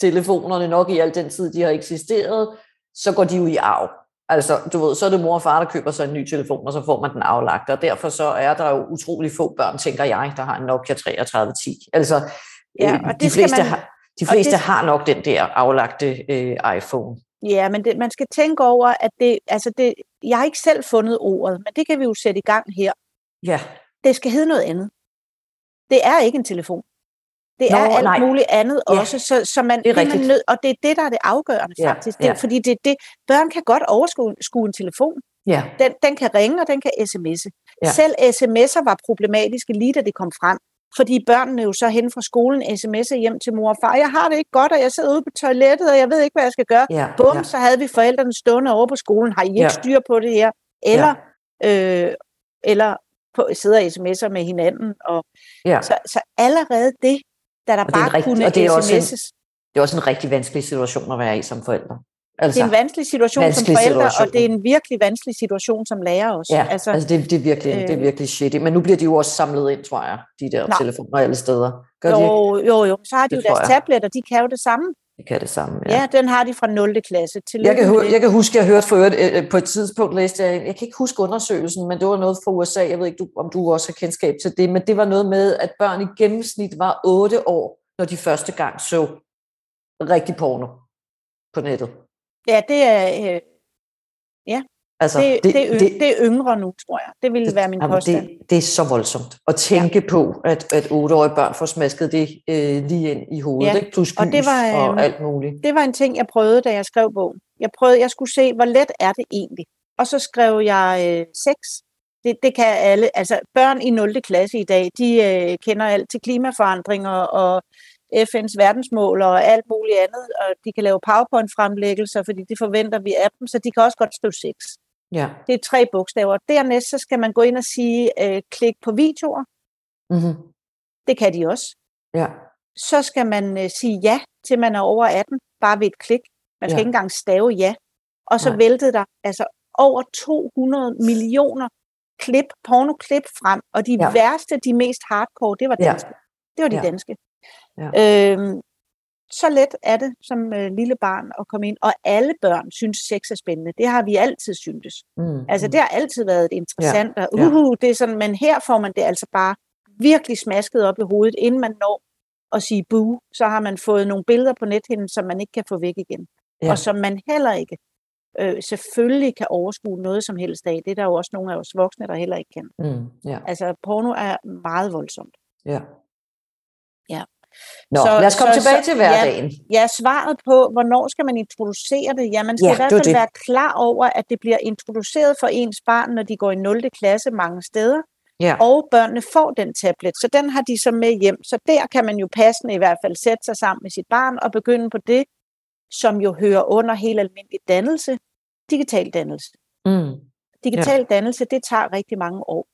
telefonerne nok i al den tid, de har eksisteret, så går de jo i arv. Altså, du ved, så er det mor og far, der køber sig en ny telefon, og så får man den aflagt. Og derfor så er der jo utrolig få børn, tænker jeg, der har en Nokia tre tre et nul. Altså, ja, og de fleste, man, har, de fleste det, har nok den der aflagte øh, iPhone. Ja, men det, man skal tænke over, at det, altså det, jeg har ikke selv fundet ordet, men det kan vi jo sætte i gang her. Ja. Det skal hedde noget andet. Det er ikke en telefon. Det Nå, er alt nej. muligt andet ja. også, så, så man det er nød, og det er det, der er det afgørende ja. faktisk. Det, ja. Fordi det, det, børn kan godt overskue en telefon. Ja. Den, den kan ringe, og den kan sms'e. Ja. Selv sms'er var problematiske, lige da det kom frem. Fordi børnene jo så hen fra skolen sms'er hjem til mor og far. Jeg har det ikke godt, og jeg sidder ude på toilettet, og jeg ved ikke, hvad jeg skal gøre. Ja. Bum, ja. så havde vi forældrene stående over på skolen. Har I ikke ja. styr på det her? Eller, ja. øh, eller på, sidder sms'er med hinanden. Og, ja. så, så allerede det, da der bare rigtig, kunne og det er sms'es. En, det er også en rigtig vanskelig situation at være i som forældre. Altså, det er en vanskelig situation vanskelig som forældre, situation. Og det er en virkelig vanskelig situation som lærer også. Ja, altså, altså det, det, er virkelig, øh, det er virkelig shitty. Men nu bliver de jo også samlet ind, tror jeg, de der no. telefoner alle steder. Gør jo, de ikke? jo, jo. Så har de det jo deres tabletter, de kan jo det samme. De kan det samme, ja. Ja, den har de fra nul klasse til jeg kan, jeg kan huske, jeg hørte for øvrigt, på et tidspunkt læste jeg, jeg kan ikke huske undersøgelsen, men det var noget fra U S A, jeg ved ikke, om du også har kendskab til det, men det var noget med, at børn i gennemsnit var otte år, når de første gang så rigtig porno på nettet. Ja, det er... Øh, ja. Altså, det, det, det, det, det er yngre nu, tror jeg. Det ville det, være min påstand. Det, det er så voldsomt at tænke ja. på, at, at otteårige børn får smasket det øh, lige ind i hovedet. Ja. Ikke? Plus og, det var, og alt muligt. Det var en ting, jeg prøvede, da jeg skrev bogen. Jeg prøvede, jeg skulle se, hvor let er det egentlig. Og så skrev jeg øh, sex. Det, det kan alle. Altså, børn i nul klasse i dag, de øh, kender alt til klimaforandringer og F N's verdensmål og alt muligt andet. Og de kan lave PowerPoint-fremlæggelser, fordi det forventer vi af dem, så de kan også godt stå sex. Ja. Det er tre bogstaver. Dernæst så skal man gå ind og sige, øh, klik på videoer. Mm-hmm. Det kan de også. Ja. Så skal man øh, sige ja, til man er over atten, bare ved et klik. Man skal ja. ikke engang stave ja. Og så Nej. væltede der altså over to hundrede millioner klip, pornoklip frem. Og de ja. værste, de mest hardcore, det var danske. Ja. Det var de ja. danske. Ja. Øhm, så let er det som øh, lille barn at komme ind, og alle børn synes sex er spændende. Det har vi altid syntes. Mm, altså det har altid været interessant, ja, og uhuh, det er sådan, men her får man det altså bare virkelig smasket op i hovedet, inden man når at sige buh, så har man fået nogle billeder på nethinden, som man ikke kan få væk igen, ja. og som man heller ikke øh, selvfølgelig kan overskue noget som helst af. Det er der jo også nogle af os voksne, der heller ikke kan. Mm, ja. Altså porno er meget voldsomt. Ja. Ja. Nå, så, lad os komme så, tilbage til hverdagen. Ja, ja, svaret på, hvornår skal man introducere det? Ja, man skal ja, i hvert fald være klar over, at det bliver introduceret for ens barn, når de går i nul klasse mange steder. Ja. Og børnene får den tablet, så den har de så med hjem. Så der kan man jo passende i hvert fald sætte sig sammen med sit barn og begynde på det, som jo hører under helt almindelig dannelse. Digital dannelse. Mm. Digital ja. dannelse, det tager rigtig mange år.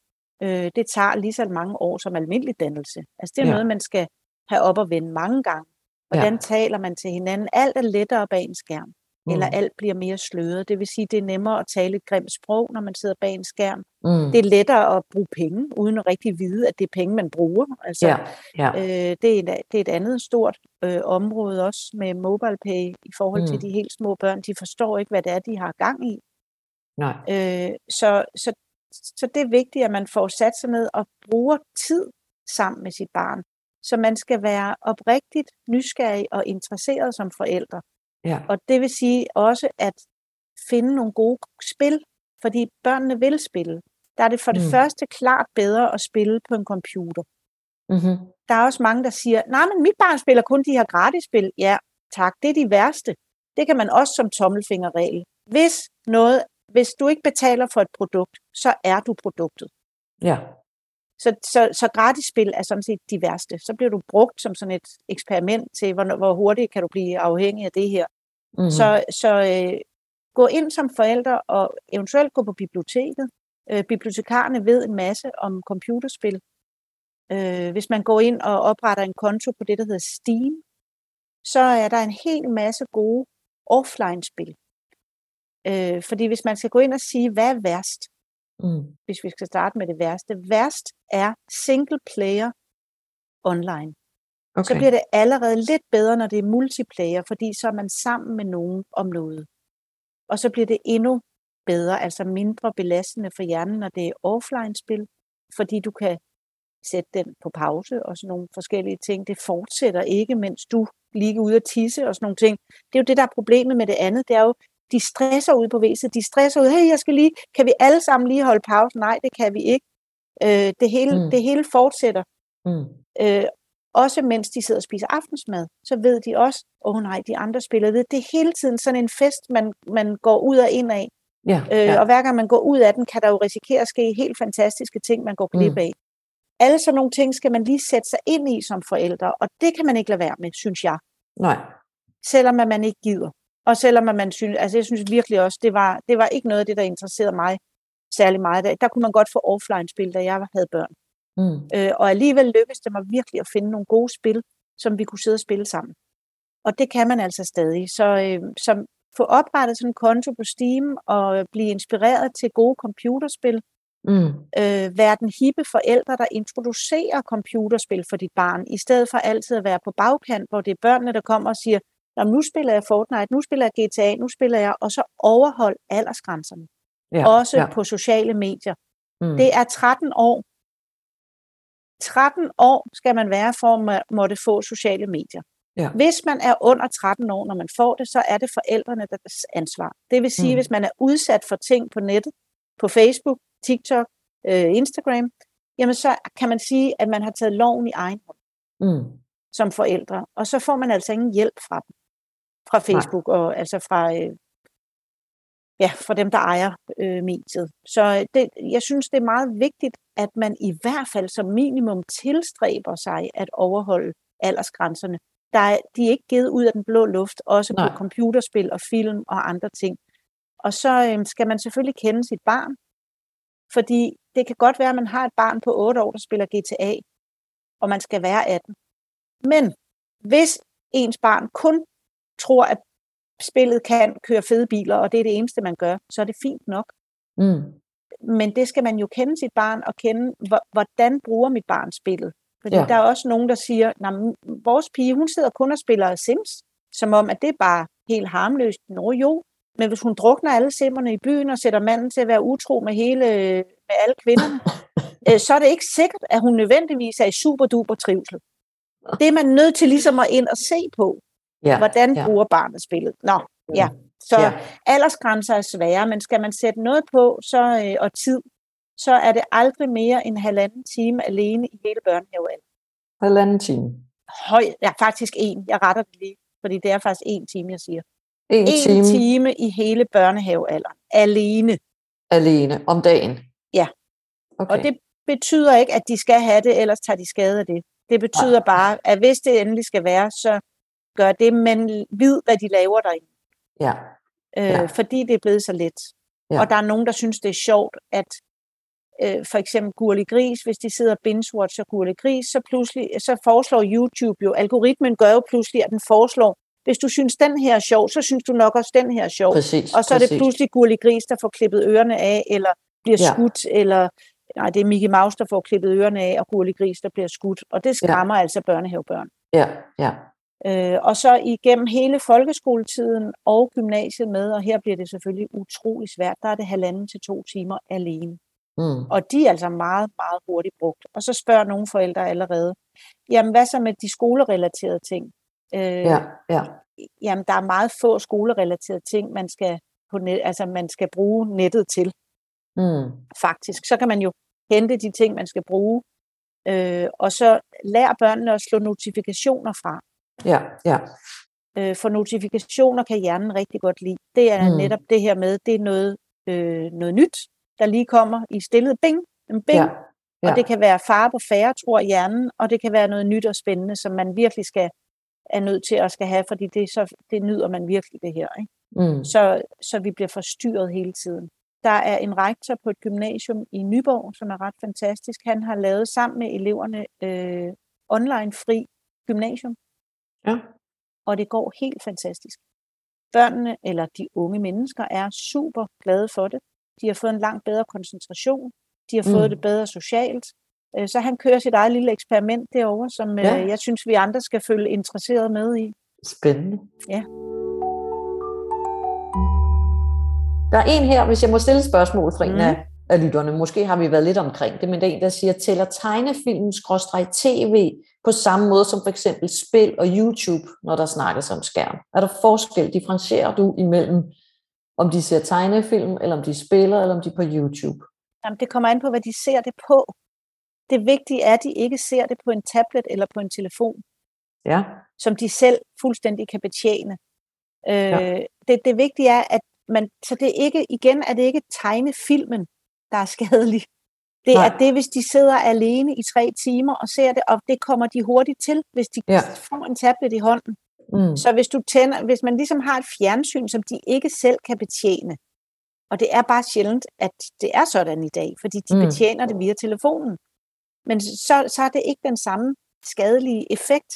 Øh, det tager lige så mange år som almindelig dannelse. Altså det er ja. noget, man skal have op og vende mange gange. Hvordan ja. taler man til hinanden? Alt er lettere bag en skærm. mm. eller alt bliver mere sløret. Det vil sige, det er nemmere at tale et grimt sprog, når man sidder bag en skærm. Mm. Det er lettere at bruge penge, uden at rigtig vide, at det er penge, man bruger. Altså, ja. Ja. Øh, det, er et, det er et andet stort øh, område også med MobilePay i forhold mm. til de helt små børn. De forstår ikke, hvad det er, de har gang i. Nej. Øh, så, så, så det er vigtigt, at man får sat sig ned og bruger tid sammen med sit barn. Så man skal være oprigtigt nysgerrig og interesseret som forældre. Ja. Og det vil sige også at finde nogle gode spil, fordi børnene vil spille. Der er det for det mm. første klart bedre at spille på en computer. Mm-hmm. Der er også mange, der siger, nej, men mit barn spiller kun de her gratisspil. Ja, tak, det er de værste. Det kan man også som tommelfingerregel. Hvis noget, hvis du ikke betaler for et produkt, så er du produktet. Ja. Så, så, så gratisspil er sådan set de værste. Så bliver du brugt som sådan et eksperiment til, hvor, hvor hurtigt kan du blive afhængig af det her. Mm-hmm. Så, så øh, gå ind som forældre og eventuelt gå på biblioteket. Øh, bibliotekarerne ved en masse om computerspil. Øh, hvis man går ind og opretter en konto på det, der hedder Steam, så er der en hel masse gode offline-spil. Øh, fordi hvis man skal gå ind og sige, hvad er værst? Mm. Hvis vi skal starte med det værste. Værst er single player online. Okay. Så bliver det allerede lidt bedre, når det er multiplayer, fordi så er man sammen med nogen om noget. Og så bliver det endnu bedre, altså mindre belastende for hjernen, når det er offline-spil, fordi du kan sætte den på pause og sådan nogle forskellige ting. Det fortsætter ikke, mens du ligger ude og tisse og sådan nogle ting. Det er jo det, der er problemet med det andet. Det er jo, de stresser ud på væsenet, de stresser ud, hey, jeg skal lige, kan vi alle sammen lige holde pause? Nej, det kan vi ikke. Øh, det, hele, mm. det hele fortsætter. Mm. Øh, også mens de sidder og spiser aftensmad, så ved de også, åh oh, nej, de andre spiller det. Det er hele tiden sådan en fest, man, man går ud og ind af. Ja, ja. Øh, og hver gang man går ud af den, kan der jo risikere at ske helt fantastiske ting, man går glip af. Mm. Alle sådan nogle ting skal man lige sætte sig ind i som forældre, og det kan man ikke lade være med, synes jeg. Nej. Selvom man ikke gider. Og selvom man synes, altså jeg synes virkelig også, det var, det var ikke noget af det, der interesserede mig særlig meget. Der, der kunne man godt få offline-spil, da jeg havde børn. Mm. Øh, og alligevel lykkedes det mig virkelig at finde nogle gode spil, som vi kunne sidde og spille sammen. Og det kan man altså stadig. Så, øh, så få oprettet sådan en konto på Steam og blive inspireret til gode computerspil. Mm. Øh, være den hippe forældre, der introducerer computerspil for dit barn, i stedet for altid at være på bagkant, hvor det er børnene, der kommer og siger, jamen, nu spiller jeg Fortnite, nu spiller jeg G T A, nu spiller jeg, og så overhold aldersgrænserne. Ja, også ja. På sociale medier. Mm. Det er tretten år. tretten år skal man være for at måtte få sociale medier. Ja. Hvis man er under tretten år, når man får det, så er det forældrene, deres ansvar. Det vil sige, mm. hvis man er udsat for ting på nettet, på Facebook, TikTok, øh, Instagram, jamen så kan man sige, at man har taget loven i egen hånd. Mm. Som forældre. Og så får man altså ingen hjælp fra dem. Fra Facebook Nej. og altså fra, øh, ja, fra dem, der ejer øh, mediet. Så det, jeg synes, det er meget vigtigt, at man i hvert fald som minimum tilstræber sig at overholde aldersgrænserne. Der er, de er ikke givet ud af den blå luft, også Nej. på computerspil og film og andre ting. Og så øh, skal man selvfølgelig kende sit barn, fordi det kan godt være, at man har et barn på otte år, der spiller G T A, og man skal være atten. Men hvis ens barn kun tror, at spillet kan køre fede biler, og det er det eneste, man gør, så er det fint nok. Mm. Men det skal man jo kende sit barn, og kende, hvordan bruger mit barn spillet. Fordi ja. Der er også nogen, der siger, vores pige, hun sidder kun og spiller Sims, som om, at det er bare helt harmløst. Nå jo, men hvis hun drukner alle simmerne i byen, og sætter manden til at være utro med, hele, med alle kvinderne, så er det ikke sikkert, at hun nødvendigvis er i super duper trivsel. Det er man nødt til ligesom at ind og se på. Ja, hvordan ja. bruger barnet spillet? Nå, ja. Så ja. aldersgrænser er svære, men skal man sætte noget på så, øh, og tid, så er det aldrig mere end halvanden time alene i hele børnehavealderen. Halvanden time? Høj, ja, faktisk en. Jeg retter det lige, fordi det er faktisk en time, jeg siger. En, en time. time i hele børnehavealderen. Alene. Alene, om dagen? Ja. Okay. Og det betyder ikke, at de skal have det, ellers tager de skade af det. Det betyder bare, at hvis det endelig skal være, så gør det, men vid, hvad de laver derinde. Ja. Ja. Øh, fordi det er blevet så let. Ja. Og der er nogen, der synes, det er sjovt, at øh, for eksempel Gurli Gris, hvis de sidder og binge-watcher Gurli Gris, så, pludselig, så foreslår YouTube jo, algoritmen gør jo pludselig, at den foreslår Hvis du synes, den her er sjov, så synes du nok også, den her er sjov. Præcis, og så er præcis. Det pludselig Gurli Gris, der får klippet ørerne af, eller bliver ja. skudt, eller nej, det er Mickey Mouse, der får klippet ørerne af, og Gurli Gris, der bliver skudt. Og det skræmmer ja. altså børnehavebørn. Ja, ja. Øh, og så igennem hele folkeskoletiden og gymnasiet med, og her bliver det selvfølgelig utrolig svært, der er det halvanden til to timer alene. Mm. Og de er altså meget, meget hurtigt brugt. Og så spørger nogle forældre allerede, jamen hvad så med de skolerelaterede ting? Øh, ja, ja. Jamen der er meget få skolerelaterede ting, man skal, på net, altså, man skal bruge nettet til. Mm. Faktisk. Så kan man jo hente de ting, man skal bruge. Øh, og så lærer børnene at slå notifikationer fra. Ja, ja. Øh, for notifikationer kan hjernen rigtig godt lide. Det er mm. netop det her med, det er noget, øh, noget nyt, der lige kommer i stillet. Bing, bing. Ja, ja. Og det kan være fare på færre, tror hjernen, og det kan være noget nyt og spændende, som man virkelig skal er nødt til at skal have, fordi det, så, det nyder man virkelig det her. Ikke? Mm. Så, så vi bliver forstyrret hele tiden. Der er en rektor på et gymnasium i Nyborg, som er ret fantastisk. Han har lavet sammen med eleverne øh, online-fri gymnasium. Ja. Og det går helt fantastisk. Børnene, eller de unge mennesker, er super glade for det. De har fået en langt bedre koncentration. De har fået mm. det bedre socialt. Så han kører sit eget lille eksperiment derovre, som ja. jeg synes, vi andre skal følge interesseret med i. Spændende. Ja. Der er en her, hvis jeg må stille spørgsmål fra mm. en af, af lytterne. Måske har vi været lidt omkring det, men der er en, der siger, tæller tegnefilm-tv på samme måde som for eksempel spil og YouTube, når der snakkes om skærm? Er der forskel? Differentierer du imellem, om de ser tegnefilm, eller om de spiller, eller om de er på YouTube? Jamen, det kommer an på, hvad de ser det på. Det vigtige er, at de ikke ser det på en tablet eller på en telefon, ja. som de selv fuldstændig kan betjene. Øh, ja. det, det vigtige er, at man, så det ikke, igen er det ikke tegnefilmen, der er skadelig. Det Nej. er det, hvis de sidder alene i tre timer og ser det, og det kommer de hurtigt til, hvis de ja. får en tablet i hånden. Mm. Så hvis, du tænder, hvis man ligesom har et fjernsyn, som de ikke selv kan betjene, og det er bare sjældent, at det er sådan i dag, fordi de mm. betjener det via telefonen. Men så, så er det ikke den samme skadelige effekt.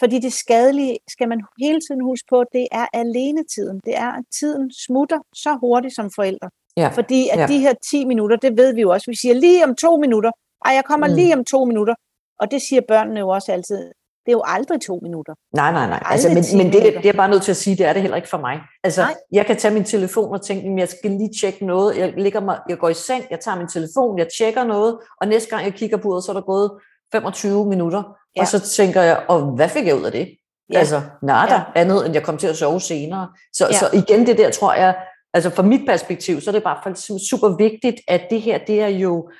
Fordi det skadelige, skal man hele tiden huske på, det er alenetiden. Det er, at tiden smutter så hurtigt som forældre. Ja. Fordi at ja. de her ti minutter, det ved vi jo også. Vi siger lige om to minutter. Ej, jeg kommer mm. lige om to minutter. Og det siger børnene jo også altid. Det er jo aldrig to minutter. Nej, nej, nej. Altså, men men det, det er bare nødt til at sige, det er det heller ikke for mig. Altså, nej. Jeg kan tage min telefon og tænke, jeg skal lige tjekke noget. Jeg, ligger mig, jeg går i seng, jeg tager min telefon, jeg tjekker noget, og næste gang jeg kigger på uret, så er der gået femogtyve minutter. Ja. Og så tænker jeg, og hvad fik jeg ud af det? Ja. Altså, nada, ja. andet end jeg kom til at sove senere. Så, ja. så igen det der, tror jeg, altså fra mit perspektiv, så er det bare super vigtigt, at det her, det er jo...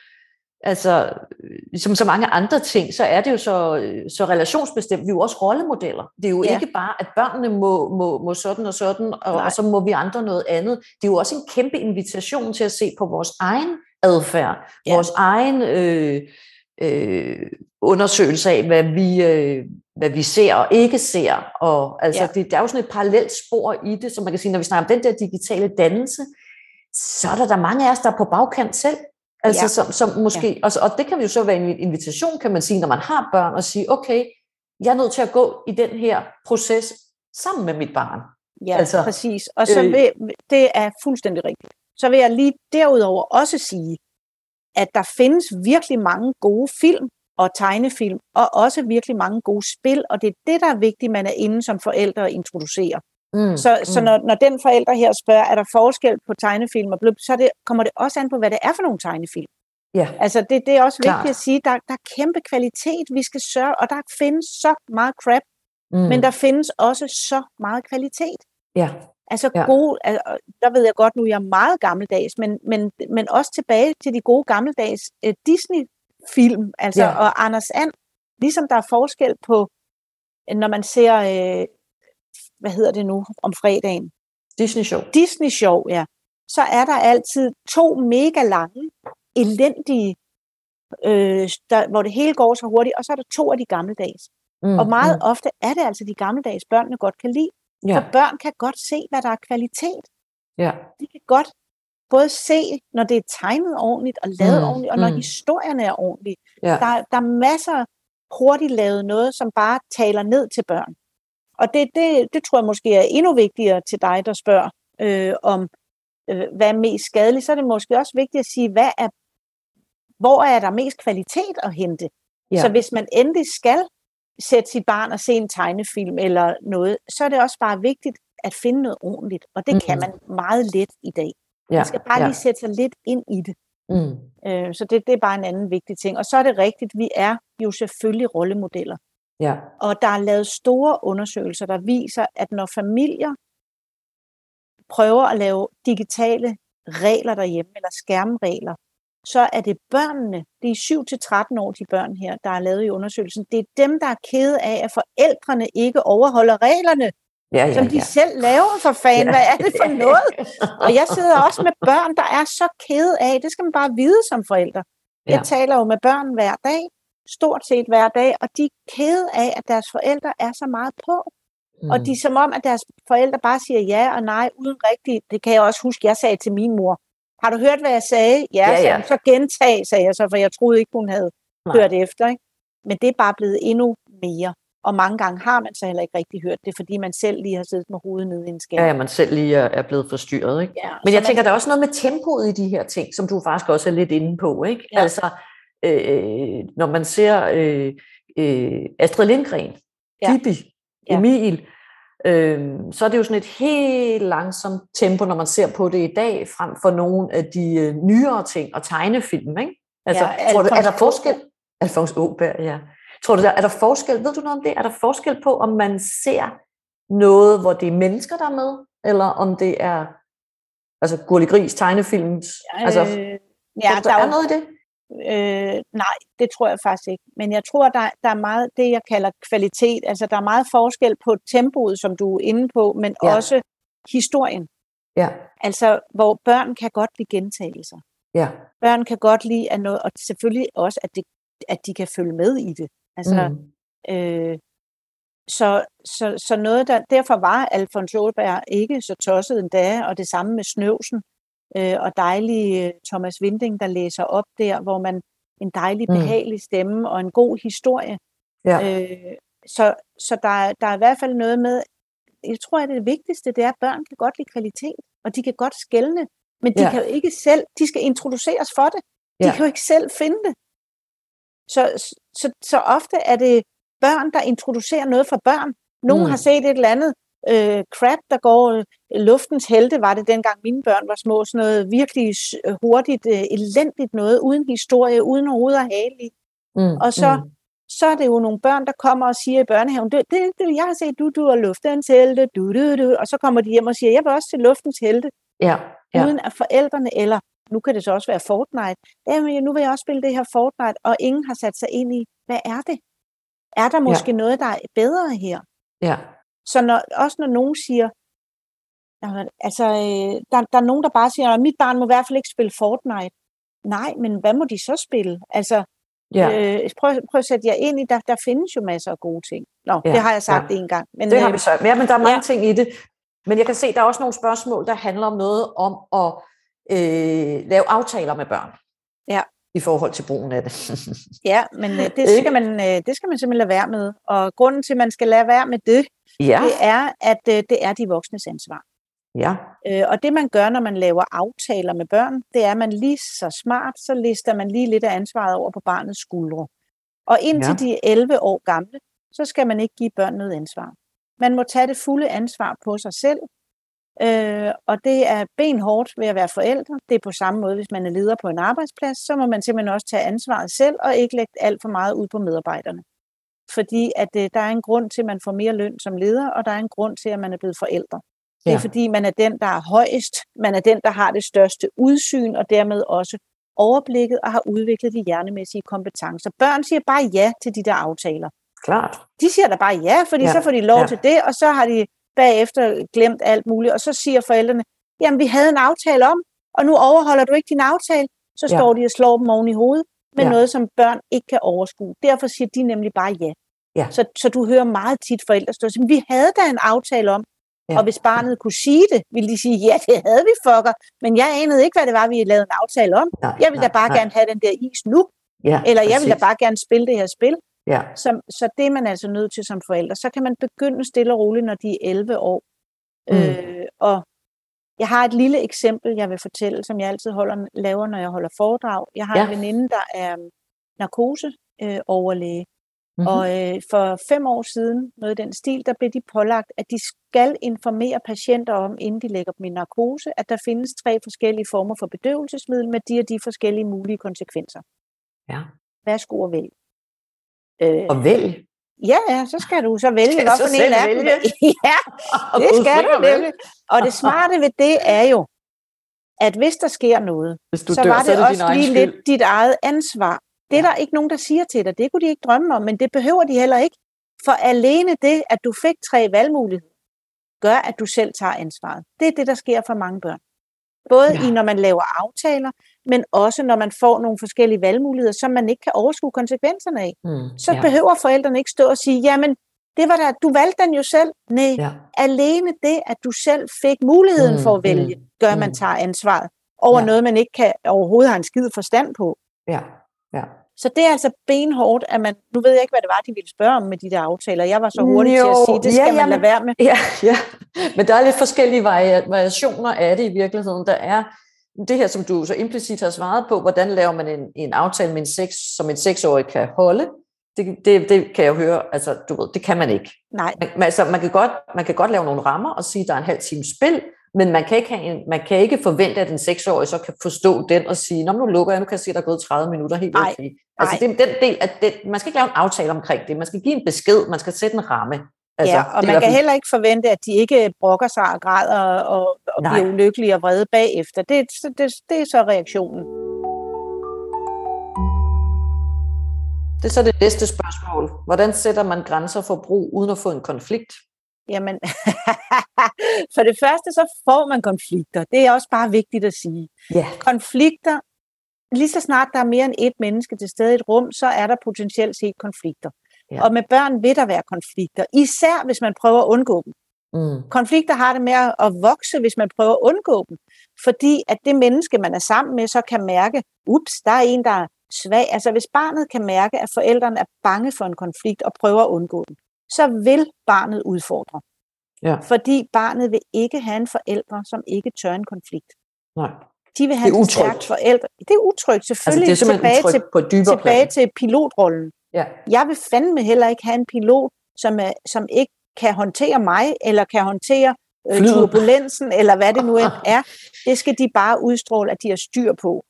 Altså, som så mange andre ting, så er det jo så, så relationsbestemt. Vi er jo også rollemodeller. Det er jo ja. ikke bare, at børnene må, må, må sådan og sådan, og, og så må vi andre noget andet. Det er jo også en kæmpe invitation til at se på vores egen adfærd, ja. vores egen øh, øh, undersøgelse af, hvad vi, øh, hvad vi ser og ikke ser. Og, altså, ja. det, der er jo sådan et parallelt spor i det, som man kan sige, når vi snakker om den der digitale dannelse, så er der, der mange af os, der er på bagkant selv. Altså, ja. som, som måske, ja. og, og det kan vi jo så være en invitation, kan man sige, når man har børn, og sige, okay, jeg er nødt til at gå i den her proces sammen med mit barn. Ja, altså, præcis. Og så øh, vil, det er fuldstændig rigtigt. Så vil jeg lige derudover også sige, at der findes virkelig mange gode film og tegnefilm, og også virkelig mange gode spil, og det er det, der er vigtigt, man er inde som forældre og introducerer. Mm, så mm. så når, når den forælder her spørger, er der forskel på tegnefilm og bløb, så det, kommer det også an på, hvad det er for nogle tegnefilm. Yeah. Altså det, det er også Klar. vigtigt at sige, der, der er kæmpe kvalitet, vi skal sørge, og der findes så meget crap, mm. men der findes også så meget kvalitet. Yeah. Altså yeah. gode, altså, der ved jeg godt nu, jeg er meget gammeldags, men, men, men også tilbage til de gode gammeldags uh, Disney-film, altså yeah. og Anders And, ligesom der er forskel på, når man ser... Uh, hvad hedder det nu, om fredagen? Disney Show. Disney Show, ja. Så er der altid to mega lange, elendige, øh, der, hvor det hele går så hurtigt, og så er der to af de gammeldags. Mm, og meget mm. ofte er det altså de gammeldags, børnene godt kan lide. Ja. For børn kan godt se, hvad der er kvalitet. Ja. De kan godt både se, når det er tegnet ordentligt, og lavet mm, ordentligt, og når mm. historierne er ordentlige. Ja. Der, der er masser hurtigt lavet noget, som bare taler ned til børn. Og det, det, det tror jeg måske er endnu vigtigere til dig, der spørger øh, om, øh, hvad er mest skadeligt. Så er det måske også vigtigt at sige, hvad er, hvor er der mest kvalitet at hente? Ja. Så hvis man endelig skal sætte sit barn og se en tegnefilm eller noget, så er det også bare vigtigt at finde noget ordentligt. Og det mm. kan man meget let i dag. Ja. Man skal bare ja. lige sætte sig lidt ind i det. Mm. Øh, så det, det er bare en anden vigtig ting. Og så er det rigtigt, vi er jo selvfølgelig rollemodeller. Ja. Og der er lavet store undersøgelser, der viser, at når familier prøver at lave digitale regler derhjemme, eller skærmregler, så er det børnene, det er syv til tretten år, de børn her, der er lavet i undersøgelsen, det er dem, der er kede af, at forældrene ikke overholder reglerne, ja, ja, som de ja. selv laver for fan. Ja. Hvad er det for noget? Og jeg sidder også med børn, der er så kede af, det skal man bare vide som forældre. Jeg ja. taler jo med børn hver dag, stort set hver dag, og de er kede af, at deres forældre er så meget på. Mm. Og de er som om, at deres forældre bare siger ja og nej, uden rigtigt. Det kan jeg også huske, jeg sagde til min mor, har du hørt, hvad jeg sagde? Ja, ja, ja. Så gentag, sagde jeg så, for jeg troede ikke, hun havde nej. hørt efter. Ikke? Men det er bare blevet endnu mere. Og mange gange har man så heller ikke rigtig hørt det, fordi man selv lige har siddet med hovedet nede i en skærm. Ja, ja, man selv lige er blevet forstyrret. Ikke? Ja, men jeg tænker, man... der er også noget med tempoet i de her ting, som du faktisk også er lidt inde på. Ikke? Ja. Altså, øh, når man ser øh, øh, Astrid Lindgren, ja. Dibi, ja. Emil, Øhm, så er det jo sådan et helt langsomt tempo, når man ser på det i dag, frem for nogle af de øh, nyere ting og tegnefilm, ikke? Altså, ja, tror du, er der forskel? Alfons Joldberg, ja. Tror du, der, er der forskel? Ved du noget om det? Er der forskel på, om man ser noget, hvor det er mennesker, der er med, eller om det er altså Gurli Gris, tegnefilms? Øh, altså, ja, tror du, der, der er jo, noget i det? Øh, nej, det tror jeg faktisk ikke. Men jeg tror, der, der er meget det, jeg kalder kvalitet. Altså, der er meget forskel på tempoet, som du er inde på, men ja. også historien. Ja. Altså, hvor børn kan godt lide gentagelser. Ja. Børn kan godt lide at noget, og selvfølgelig også, at, det, at de kan følge med i det. Altså, mm. øh, så, så, så noget, der derfor var Alfons Joldberg ikke så tosset endda, og det samme med Snøvsen. Og dejlig Thomas Winding, der læser op der, hvor man en dejlig, behagelig stemme og en god historie. Ja. Øh, så så der, der er i hvert fald noget med, jeg tror, at det vigtigste, det er, at børn kan godt lide kvalitet, og de kan godt skelne, men de ja. kan jo ikke selv, de skal introduceres for det. De ja. kan jo ikke selv finde det. Så, så, så ofte er det børn, der introducerer noget for børn. Nogen mm. har set et eller andet, Øh, crap, der går luftens helte, var det dengang mine børn var små, sådan noget virkelig hurtigt, øh, elendigt noget, uden historie, uden hoved og hale i. Mm, og så, mm. så er det jo nogle børn, der kommer og siger i børnehaven, det, det, det jeg har set, du, du og luftens helte, du, du, du, og så kommer de hjem og siger, jeg vil også til luftens helte. Ja, ja. Uden at forældrene, eller nu kan det så også være Fortnite, jamen nu vil jeg også spille det her Fortnite, og ingen har sat sig ind i, hvad er det? Er der måske ja. noget, der er bedre her? Ja. Så når, også når nogen siger, altså, øh, der, der er nogen, der bare siger, at mit barn må i hvert fald ikke spille Fortnite. Nej, men hvad må de så spille? Altså, ja. øh, prøv, prøv at sætte jer ind i, der, der findes jo masser af gode ting. Nå, ja, det har jeg sagt ja. en gang. Men, det har vi så. Ja, men der er mange ja. ting i det. Men jeg kan se, der er også nogle spørgsmål, der handler om noget om at øh, lave aftaler med børn. Ja. I forhold til brugen af det. Ja, men øh, det, skal man, øh, det skal man simpelthen lade være med. Og grunden til, at man skal lade være med det, ja. det er, at øh, det er de voksnes ansvar. Ja. Øh, og det, man gør, når man laver aftaler med børn, det er, at man lige så smart, så lister man lige lidt af ansvaret over på barnets skuldre. Og indtil ja. de er elleve år gamle, så skal man ikke give børn noget ansvar. Man må tage det fulde ansvar på sig selv. Øh, og det er benhårdt ved at være forældre. Det er på samme måde, hvis man er leder på en arbejdsplads, så må man simpelthen også tage ansvaret selv og ikke lægge alt for meget ud på medarbejderne. Fordi at øh, der er en grund til, at man får mere løn som leder, og der er en grund til, at man er blevet forældre. Det er ja. fordi, man er den, der er højest, man er den, der har det største udsyn, og dermed også overblikket og har udviklet de hjernemæssige kompetencer. Børn siger bare ja til de der aftaler. Klart. De siger da bare ja, fordi ja. så får de lov ja. til det, og så har de bagefter glemt alt muligt, og så siger forældrene, jamen vi havde en aftale om, og nu overholder du ikke din aftale, så ja. står de og slår dem oven i hovedet med ja. noget, som børn ikke kan overskue. Derfor siger de nemlig bare ja. ja. Så, så du hører meget tit forældre stå og sige, vi havde da en aftale om, ja. og hvis barnet kunne sige det, ville de sige, ja det havde vi fucker, men jeg anede ikke, hvad det var, vi lavede en aftale om. Nej, jeg vil da bare nej. gerne have den der is nu, ja, eller jeg vil da bare gerne spille det her spil. Ja. Så, så det er man altså nødt til som forældre. Så kan man begynde stille og roligt, når de er elleve år. Mm. Øh, og jeg har et lille eksempel, jeg vil fortælle, som jeg altid holder, laver, når jeg holder foredrag. Jeg har ja. en veninde, der er narkoseoverlæge. Øh, mm-hmm. Og øh, for fem år siden, noget i den stil, der blev de pålagt, at de skal informere patienter om, inden de lægger dem i narkose, at der findes tre forskellige former for bedøvelsesmiddel med de og de forskellige mulige konsekvenser. Ja. Værsgo og vælg. Øh, og vælg? Ja, ja, så skal du så vælge, hvorfor en af dem. Ja, det skal du vælge. Og det smarte ved det er jo, at hvis der sker noget, så dør, var det, så det også lige skyld. Lidt dit eget ansvar. Det er der ikke nogen, der siger til dig. Det kunne de ikke drømme om, men det behøver de heller ikke. For alene det, at du fik tre valgmuligheder, gør, at du selv tager ansvaret. Det er det, der sker for mange børn. Både ja. i, når man laver aftaler, men også når man får nogle forskellige valgmuligheder, som man ikke kan overskue konsekvenserne af. Mm, så ja. behøver forældrene ikke stå og sige, jamen, det var der, du valgte den jo selv. Nej, ja. alene det, at du selv fik muligheden mm, for at vælge, gør, mm, man tager ansvaret over ja. noget, man ikke kan overhovedet have en skid forstand på. Ja, ja. Så det er altså benhårdt, at man... Nu ved jeg ikke, hvad det var, de ville spørge om med de der aftaler. Jeg var så hurtig jo, til at sige, det skal ja, man lade være med. Ja, ja, men der er lidt forskellige variationer af det i virkeligheden. Der er det her, som du så implicit har svaret på, hvordan laver man en, en aftale med en seks, som en seksårig kan holde. Det, det, det kan jeg høre, altså du ved, det kan man ikke. Nej. Man, altså, man, kan godt, man kan godt lave nogle rammer og sige, at der er en halv time spil, men man kan ikke, have en, man kan ikke forvente, at en seksårig så kan forstå den og sige, nå, nu lukker jeg, nu kan jeg se, at der er gået tredive minutter, helt okay. Nej, altså det, den del af det, man skal ikke lave en aftale omkring det, man skal give en besked, man skal sætte en ramme. Altså, ja, og man kan fint. heller ikke forvente, at de ikke brokker sig og græder og, og bliver ulykkelige og vrede bagefter. Det, det, det er så reaktionen. Det er så det næste spørgsmål. Hvordan sætter man grænser for brug uden at få en konflikt? Jamen, for det første så får man konflikter. Det er også bare vigtigt at sige. Yeah. Konflikter, lige så snart der er mere end et menneske til stede i et rum, så er der potentielt set konflikter. Yeah. Og med børn vil der være konflikter, især hvis man prøver at undgå dem. Mm. Konflikter har det med at vokse, hvis man prøver at undgå dem. Fordi at det menneske, man er sammen med, så kan mærke, ups, der er en, der er svag. Altså hvis barnet kan mærke, at forældrene er bange for en konflikt og prøver at undgå den, så vil barnet udfordre. Ja. Fordi barnet vil ikke have en forælder, som ikke tør en konflikt. Nej. De vil have en stærk forælder. Det er utrygt, selvfølgelig. Altså, det er tilbage, til, på tilbage til pilotrollen. Ja. Jeg vil fandme heller ikke have en pilot, som, er, som ikke kan håndtere mig, eller kan håndtere øh, turbulensen, eller hvad det nu er. Det skal de bare udstråle, at de har styr på.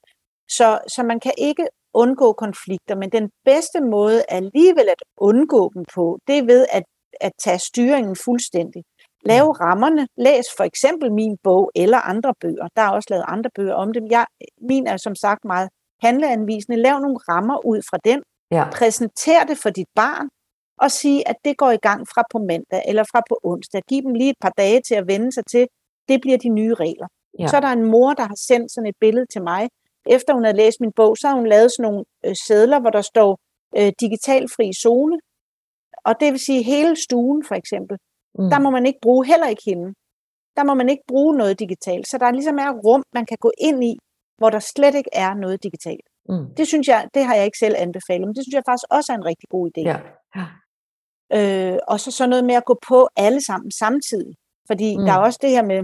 Så, så man kan ikke undgå konflikter, men den bedste måde alligevel at undgå dem på, det er ved at, at tage styringen fuldstændig. Lave rammerne, læs for eksempel min bog eller andre bøger. Der er også lavet andre bøger om dem. Jeg, min er som sagt meget handleanvisende. Lav nogle rammer ud fra den. Ja. Præsenter det for dit barn og sige, at det går i gang fra på mandag eller fra på onsdag. Giv dem lige et par dage til at vende sig til. Det bliver de nye regler. Ja. Så er der en mor, der har sendt sådan et billede til mig. Efter hun havde læst min bog, så har hun lavet sådan nogle øh, sedler, hvor der står øh, digitalfri zone. Og det vil sige hele stuen for eksempel. Mm. Der må man ikke bruge, heller ikke hende. Der må man ikke bruge noget digitalt. Så der ligesom er rum, man kan gå ind i, hvor der slet ikke er noget digitalt. Mm. Det synes jeg, det har jeg ikke selv anbefalet, men det synes jeg faktisk også er en rigtig god idé. Ja. Ja. Øh, og så sådan noget med at gå på alle sammen samtidig. Fordi mm. der er også det her med,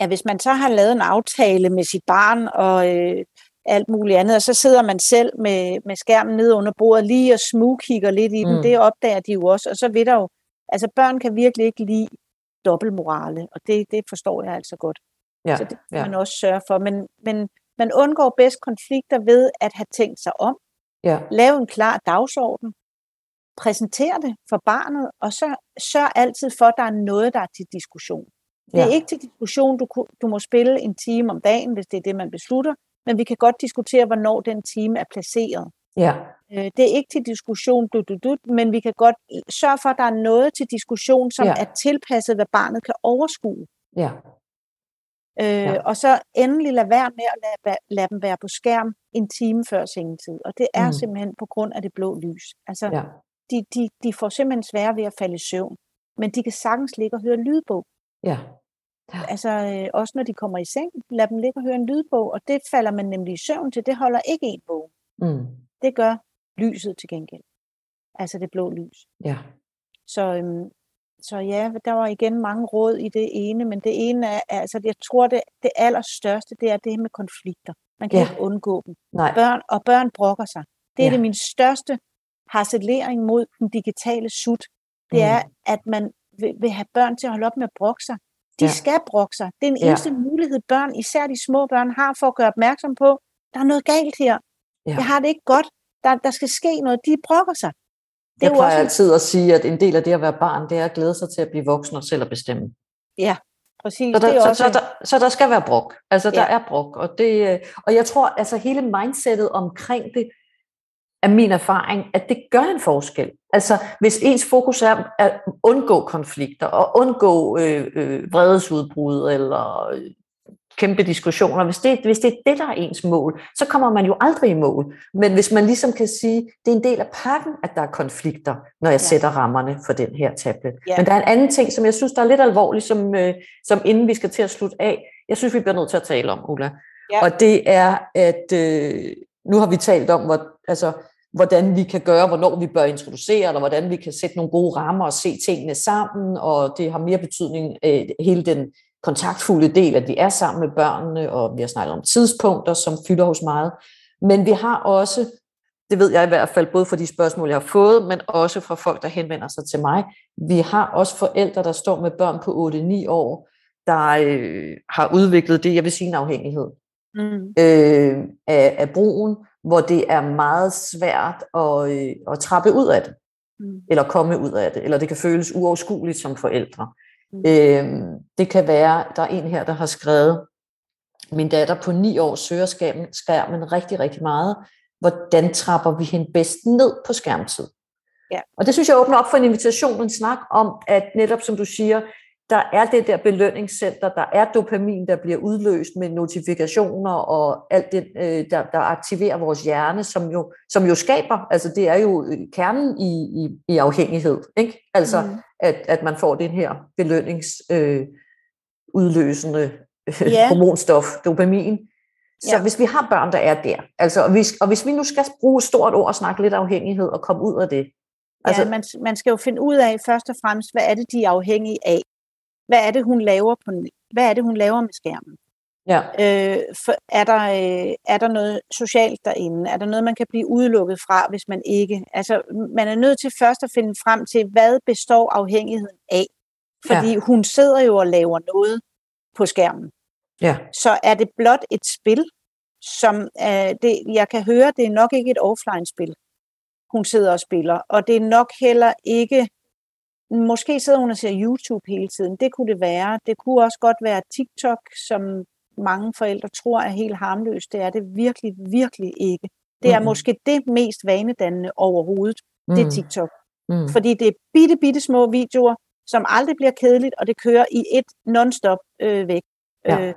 ja, hvis man så har lavet en aftale med sit barn og øh, alt muligt andet, og så sidder man selv med, med skærmen nede under bordet lige og smugkigger lidt i den, mm. det opdager de jo også, og så ved der jo, altså børn kan virkelig ikke lide dobbeltmorale, og det, det forstår jeg altså godt. Ja, så det kan ja. man også sørge for. Men, men man undgår bedst konflikter ved at have tænkt sig om, ja. lave en klar dagsorden, præsentere det for barnet, og så sørg altid for, at der er noget, der er til diskussion. Det er ja. ikke til diskussion, du, du må spille en time om dagen, hvis det er det, man beslutter, men vi kan godt diskutere, hvornår den time er placeret. Ja. Det er ikke til diskussion, du, du, du, men vi kan godt sørge for, at der er noget til diskussion, som ja. er tilpasset, hvad barnet kan overskue. Ja. Ja. Øh, og så endelig lade være med at lade, lade dem være på skærm en time før sengetid. Og det er mm. simpelthen på grund af det blå lys. Altså, ja. de, de, de får simpelthen svære ved at falde i søvn, men de kan sagtens ligge og høre lydbog. Ja. Ja. Altså øh, også når de kommer i seng, lad dem ligge og høre en lydbog, og det falder man nemlig i søvn til. Det holder ikke en bog. Mm. Det gør lyset til gengæld. altså det blå lys. Ja. Så, øhm, så ja, der var igen mange råd i det ene, men det ene er, altså jeg tror det, det allerstørste, det er det med konflikter. Man kan ja. ikke undgå dem. Nej. Børn, og børn brokker sig. Det er ja. det min største harcelering mod den digitale sut. Det mm. er, at man vil, vil have børn til at holde op med at brokke sig. De ja. skal brokke sig. Det er en eneste ja. mulighed, børn, især de små børn, har for at gøre opmærksom på, der er noget galt her. Ja. Jeg har det ikke godt. Der, der skal ske noget. De brokker sig. Det jeg er plejer også altid at sige, at en del af det at være barn, det er at glæde sig til at blive voksen og selv at bestemme. Ja, præcis. Så der, det er så, også så, så, der, så der skal være brok. Altså, ja. der er brok. Og, det, og jeg tror, altså hele mindsetet omkring det, er min erfaring, at det gør en forskel. Altså, hvis ens fokus er at undgå konflikter, og undgå øh, øh, vredesudbrud, eller kæmpe diskussioner, hvis det, hvis det er det, der er ens mål, så kommer man jo aldrig i mål. Men hvis man ligesom kan sige, det er en del af pakken, at der er konflikter, når jeg ja. sætter rammerne for den her tablet. Ja. Men der er en anden ting, som jeg synes, der er lidt alvorlig, som, øh, som inden vi skal til at slutte af, jeg synes, vi bliver nødt til at tale om, Ulla. Ja. Og det er, at øh, nu har vi talt om, hvor, altså, hvordan vi kan gøre, hvornår vi bør introducere, eller hvordan vi kan sætte nogle gode rammer og se tingene sammen, og det har mere betydning, øh, hele den kontaktfulde del, at vi er sammen med børnene, og vi har snakket om tidspunkter, som fylder hos meget. Men vi har også, det ved jeg i hvert fald, både fra de spørgsmål, jeg har fået, men også fra folk, der henvender sig til mig, vi har også forældre, der står med børn på otte ni år, der øh, har udviklet det, jeg vil sige, en afhængighed mm. øh, af, af brugen, hvor det er meget svært at, øh, at trappe ud af det, mm. eller komme ud af det, eller det kan føles uoverskueligt som forældre. Mm. Øhm, det kan være, der er en her, der har skrevet, min datter på ni år søger skærmen, skærmen rigtig, rigtig meget. Hvordan trapper vi hende bedst ned på skærmtid? Ja. Og det synes jeg åbner op for en invitation, en snak om, at netop som du siger, der er det der belønningscenter, der er dopamin, der bliver udløst med notifikationer og alt det, der, der aktiverer vores hjerne, som jo, som jo skaber, altså det er jo kernen i, i, i afhængighed, ikke? Altså mm. at, at man får den her belønningsudløsende øh, yeah. hormonstof, dopamin. Så yeah. hvis vi har børn, der er der, altså, og, hvis, og hvis vi nu skal bruge stort ord og snakke lidt afhængighed og komme ud af det. Altså, ja, man, man skal jo finde ud af først og fremmest, hvad er det, de er afhængige af? Hvad er det, hun laver på, hvad er det, hun laver med skærmen? Ja. Øh, for er der øh, er der noget socialt derinde? Er der noget, man kan blive udelukket fra, hvis man ikke? Altså, man er nødt til først at finde frem til, hvad består afhængigheden af? Fordi ja. hun sidder jo og laver noget på skærmen. Ja. Så er det blot et spil, som øh, det, jeg kan høre, det er nok ikke et offline-spil, hun sidder og spiller. Og det er nok heller ikke. Måske sidder hun og ser YouTube hele tiden. Det kunne det være. Det kunne også godt være TikTok, som mange forældre tror er helt harmløst. Det er det virkelig, virkelig ikke. Det er mm. måske det mest vanedannende overhovedet. Mm. Det er TikTok. Mm. Fordi det er bitte, bitte små videoer, som aldrig bliver kedeligt, og det kører i et non-stop øh, væk. Ja. Øh,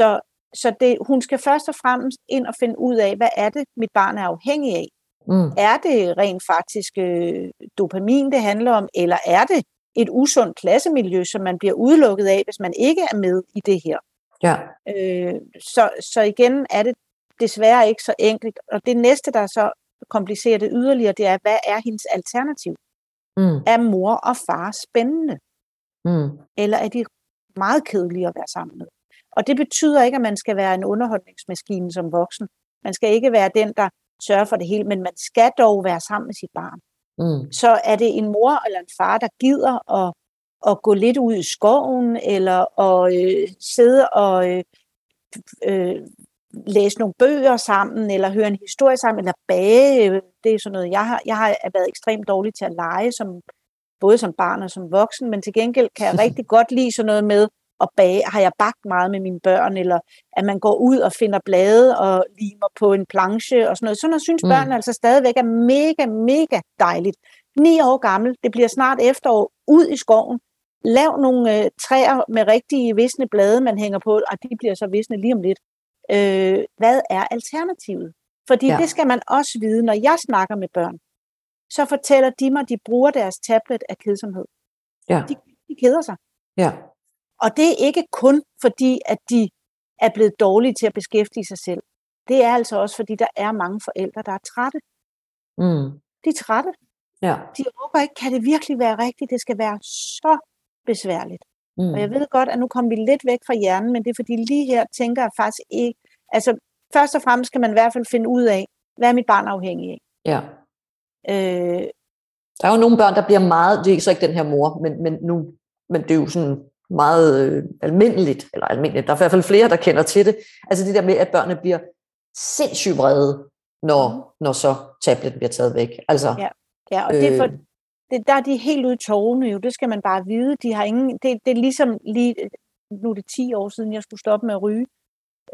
så så det, hun skal først og fremmest ind og finde ud af, hvad er det, mit barn er afhængig af. Mm. Er det rent faktisk øh, dopamin, det handler om, eller er det et usundt klassemiljø, som man bliver udelukket af, hvis man ikke er med i det her? Ja. Øh, så, så igen er det desværre ikke så enkelt. Og det næste, der så komplicerer det yderligere, det er, hvad er hendes alternativ? Mm. Er mor og far spændende? Mm. Eller er de meget kedelige at være sammen med? Og det betyder ikke, at man skal være en underholdningsmaskine som voksen. Man skal ikke være den, der sørge for det hele, men man skal dog være sammen med sit barn. Mm. Så er det en mor eller en far, der gider at, at gå lidt ud i skoven, eller at øh, sidde og øh, øh, læse nogle bøger sammen, eller høre en historie sammen, eller bage. Det er sådan noget. Jeg har, jeg har været ekstremt dårlig til at lege, som, både som barn og som voksen, men til gengæld kan jeg rigtig godt lide sådan noget med at bage. Har jeg bagt meget med mine børn, eller at man går ud og finder blade og limer på en planche og sådan noget. Sådan noget synes mm. børnene altså stadigvæk er mega, mega dejligt. Ni år gammel, det bliver snart efterår, ud i skoven. Lav nogle øh, træer med rigtige visne blade, man hænger på, og de bliver så visne lige om lidt. Øh, hvad er alternativet? Fordi ja. det skal man også vide, når jeg snakker med børn. Så fortæller de mig, de bruger deres tablet af kedsomhed. Ja. De, de keder sig. Ja. Og det er ikke kun fordi, at de er blevet dårlige til at beskæftige sig selv. Det er altså også fordi, der er mange forældre, der er trætte. Mm. De er trætte. Ja. De håber ikke, kan det virkelig være rigtigt? Det skal være så besværligt. Mm. Og jeg ved godt, at nu kommer vi lidt væk fra hjernen, men det er fordi lige her tænker jeg faktisk ikke, altså først og fremmest skal man i hvert fald finde ud af, hvad er mit barn afhængig af? Ja. Øh, der er jo nogle børn, der bliver meget, det er så ikke den her mor, men, men, nu, men det er jo sådan meget øh, almindeligt, eller almindeligt, der er i hvert fald flere, der kender til det, altså det der med, at børnene bliver sindssygt vrede, når, mm. når så tabletten bliver taget væk. Altså, ja. Ja, og øh, det er for, det, der er de helt ude i tårene jo, det skal man bare vide, de har ingen, det, det er ligesom lige, nu er det ti år siden, jeg skulle stoppe med at ryge,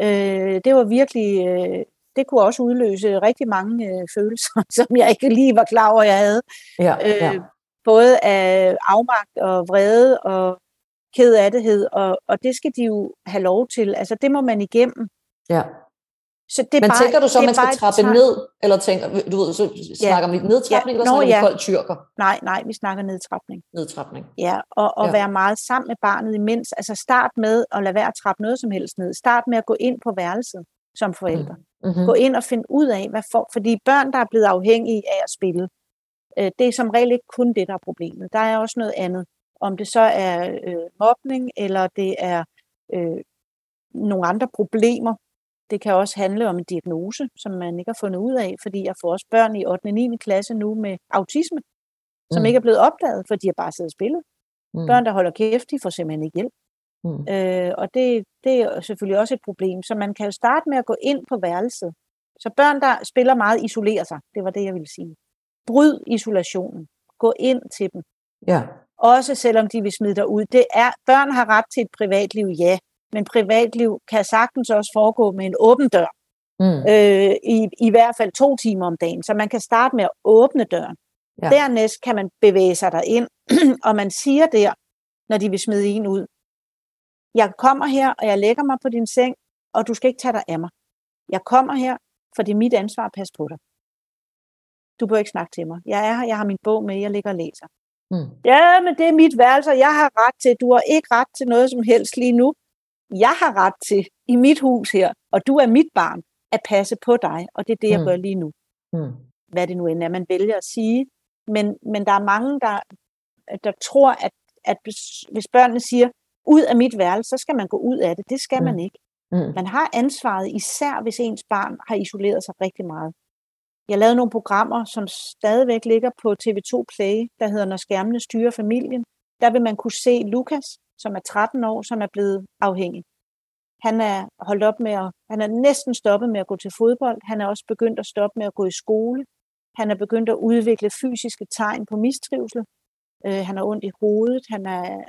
øh, det var virkelig, øh, det kunne også udløse rigtig mange øh, følelser, som jeg ikke lige var klar over, jeg havde, ja, ja. Øh, både af afmagt og vrede og kedattighed, og, og det skal de jo have lov til, altså det må man igennem. Ja. Så det er men bare, tænker du så, at man skal trappe ned, eller tænker, du ved, så snakker ja. vi nedtrapning, ja. eller snakker Nå, ja. vi kold tyrker? Nej, nej, vi snakker nedtrapning. Nedtrapning. Ja, og, og ja. være meget sammen med barnet imens. Altså start med at lade være at trappe noget som helst ned. Start med at gå ind på værelset som forældre. Mm. Mm-hmm. Gå ind og finde ud af, hvad for, fordi børn, der er blevet afhængige af at spille, øh, det er som regel ikke kun det, der er problemet. Der er også noget andet. Om det så er øh, mobning, eller det er øh, nogle andre problemer. Det kan også handle om en diagnose, som man ikke har fundet ud af, fordi jeg får også børn i ottende og niende klasse nu med autisme, som mm. ikke er blevet opdaget, fordi de har bare siddet og spillet. Mm. Børn, der holder kæft, de får simpelthen ikke hjælp. Mm. Øh, og det, det er selvfølgelig også et problem. Så man kan jo starte med at gå ind på værelset. Så børn, der spiller meget, isolerer sig. Det var det, jeg ville sige. Bryd isolationen. Gå ind til dem. Ja. Også selvom de vil smide dig ud. Det er, børn har ret til et privatliv, ja. Men privatliv kan sagtens også foregå med en åben dør. Mm. Øh, i, i hvert fald to timer om dagen. Så man kan starte med at åbne døren. Ja. Dernæst kan man bevæge sig derind. Og man siger der, når de vil smide en ud. Jeg kommer her, og jeg lægger mig på din seng, og du skal ikke tage dig af mig. Jeg kommer her, for det er mit ansvar at passe på dig. Du bør ikke snakke til mig. Jeg er her, jeg har min bog med, jeg ligger og læser. Mm. Ja, men det er mit værelse, og jeg har ret til. Du har ikke ret til noget som helst lige nu. Jeg har ret til, i mit hus her, og du er mit barn, at passe på dig, og det er det, jeg mm. gør lige nu. Mm. Hvad det nu end er, man vælger at sige. Men, men der er mange, der, der tror, at, at hvis børnene siger, ud af mit værelse, så skal man gå ud af det. Det skal mm. man ikke. Mm. Man har ansvaret, især hvis ens barn har isoleret sig rigtig meget. Jeg lavede nogle programmer, som stadigvæk ligger på T V to Play, der hedder Når skærmene styrer familien. Der vil man kunne se Lukas, som er tretten år, som er blevet afhængig. Han er holdt op med at, han er næsten stoppet med at gå til fodbold. Han er også begyndt at stoppe med at gå i skole. Han er begyndt at udvikle fysiske tegn på mistrivsel. Øh, han har ondt i hovedet. Han er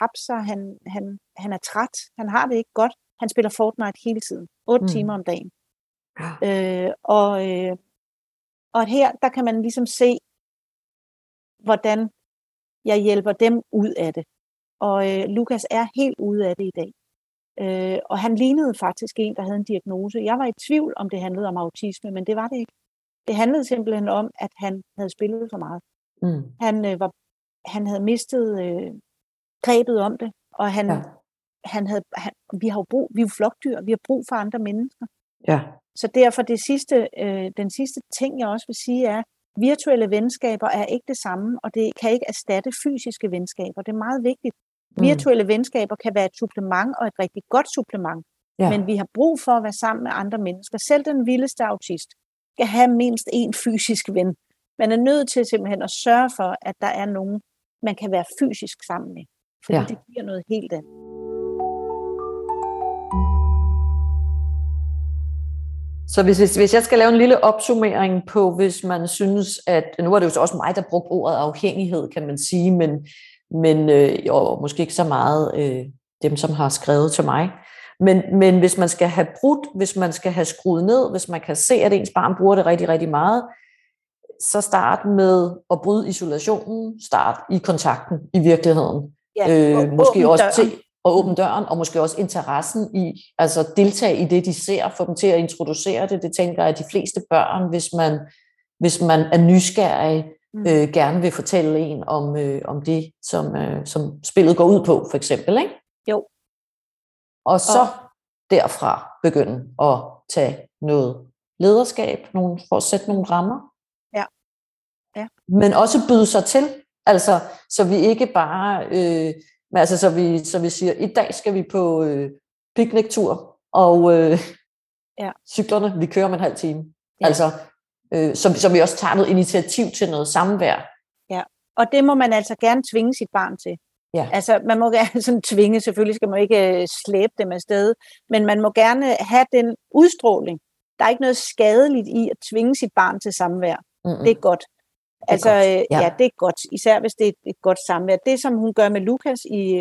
tabt sig. Han, han, han er træt. Han har det ikke godt. Han spiller Fortnite hele tiden. otte mm. timer om dagen. Øh, og, øh, og her, der kan man ligesom se, hvordan jeg hjælper dem ud af det. Og øh, Lukas er helt ude af det i dag. Øh, og han lignede faktisk en, der havde en diagnose. Jeg var i tvivl, om det handlede om autisme, men det var det ikke. Det handlede simpelthen om, at han havde spillet for meget. Mm. Han, øh, var, han havde mistet øh, grebet om det, og han, ja. han havde, han, vi har jo brug, vi er jo flokdyr, vi har brug for andre mennesker. Ja. Så derfor det sidste, øh, den sidste ting, jeg også vil sige, er, virtuelle venskaber er ikke det samme, og det kan ikke erstatte fysiske venskaber. Det er meget vigtigt. Virtuelle mm. venskaber kan være et supplement, og et rigtig godt supplement. Ja. Men vi har brug for at være sammen med andre mennesker. Selv den vildeste autist skal have mindst én fysisk ven. Man er nødt til simpelthen at sørge for, at der er nogen, man kan være fysisk sammen med. Fordi ja. det giver noget helt andet. Så hvis, hvis, hvis jeg skal lave en lille opsummering på, hvis man synes, at nu er det jo så også mig, der brugte ordet afhængighed, kan man sige, men, men øh, jo, måske ikke så meget øh, dem, som har skrevet til mig. Men, men hvis man skal have brudt, hvis man skal have skruet ned, hvis man kan se, at ens barn bruger det rigtig, rigtig meget, så start med at bryde isolationen, start i kontakten i virkeligheden. Ja, øh, måske også til... og åbne døren, og måske også interessen i, altså deltage i det, de ser, få dem til at introducere det. Det tænker jeg, at de fleste børn, hvis man, hvis man er nysgerrig, øh, gerne vil fortælle en om, øh, om det, som, øh, som spillet går ud på, for eksempel, ikke? Jo. Og så og... derfra begynde at tage noget lederskab, nogle, for at sætte nogle rammer. Ja. ja. Men også byde sig til, altså så vi ikke bare, øh, altså så vi så vi siger, i dag skal vi på øh, picnictur og øh, ja. cyklerne, vi kører om en halv time, ja. altså øh, så, så vi også tager noget initiativ til noget samvær. Ja, og det må man altså gerne tvinge sit barn til. Ja. Altså, man må gerne sådan tvinge, selvfølgelig skal man ikke slæbe dem afsted, men man må gerne have den udstråling. Der er ikke noget skadeligt i at tvinge sit barn til samvær. Mm-hmm. Det er godt. Altså, det er godt. Ja. ja, det er godt, især hvis det er et godt samvær. Det, som hun gør med Lukas i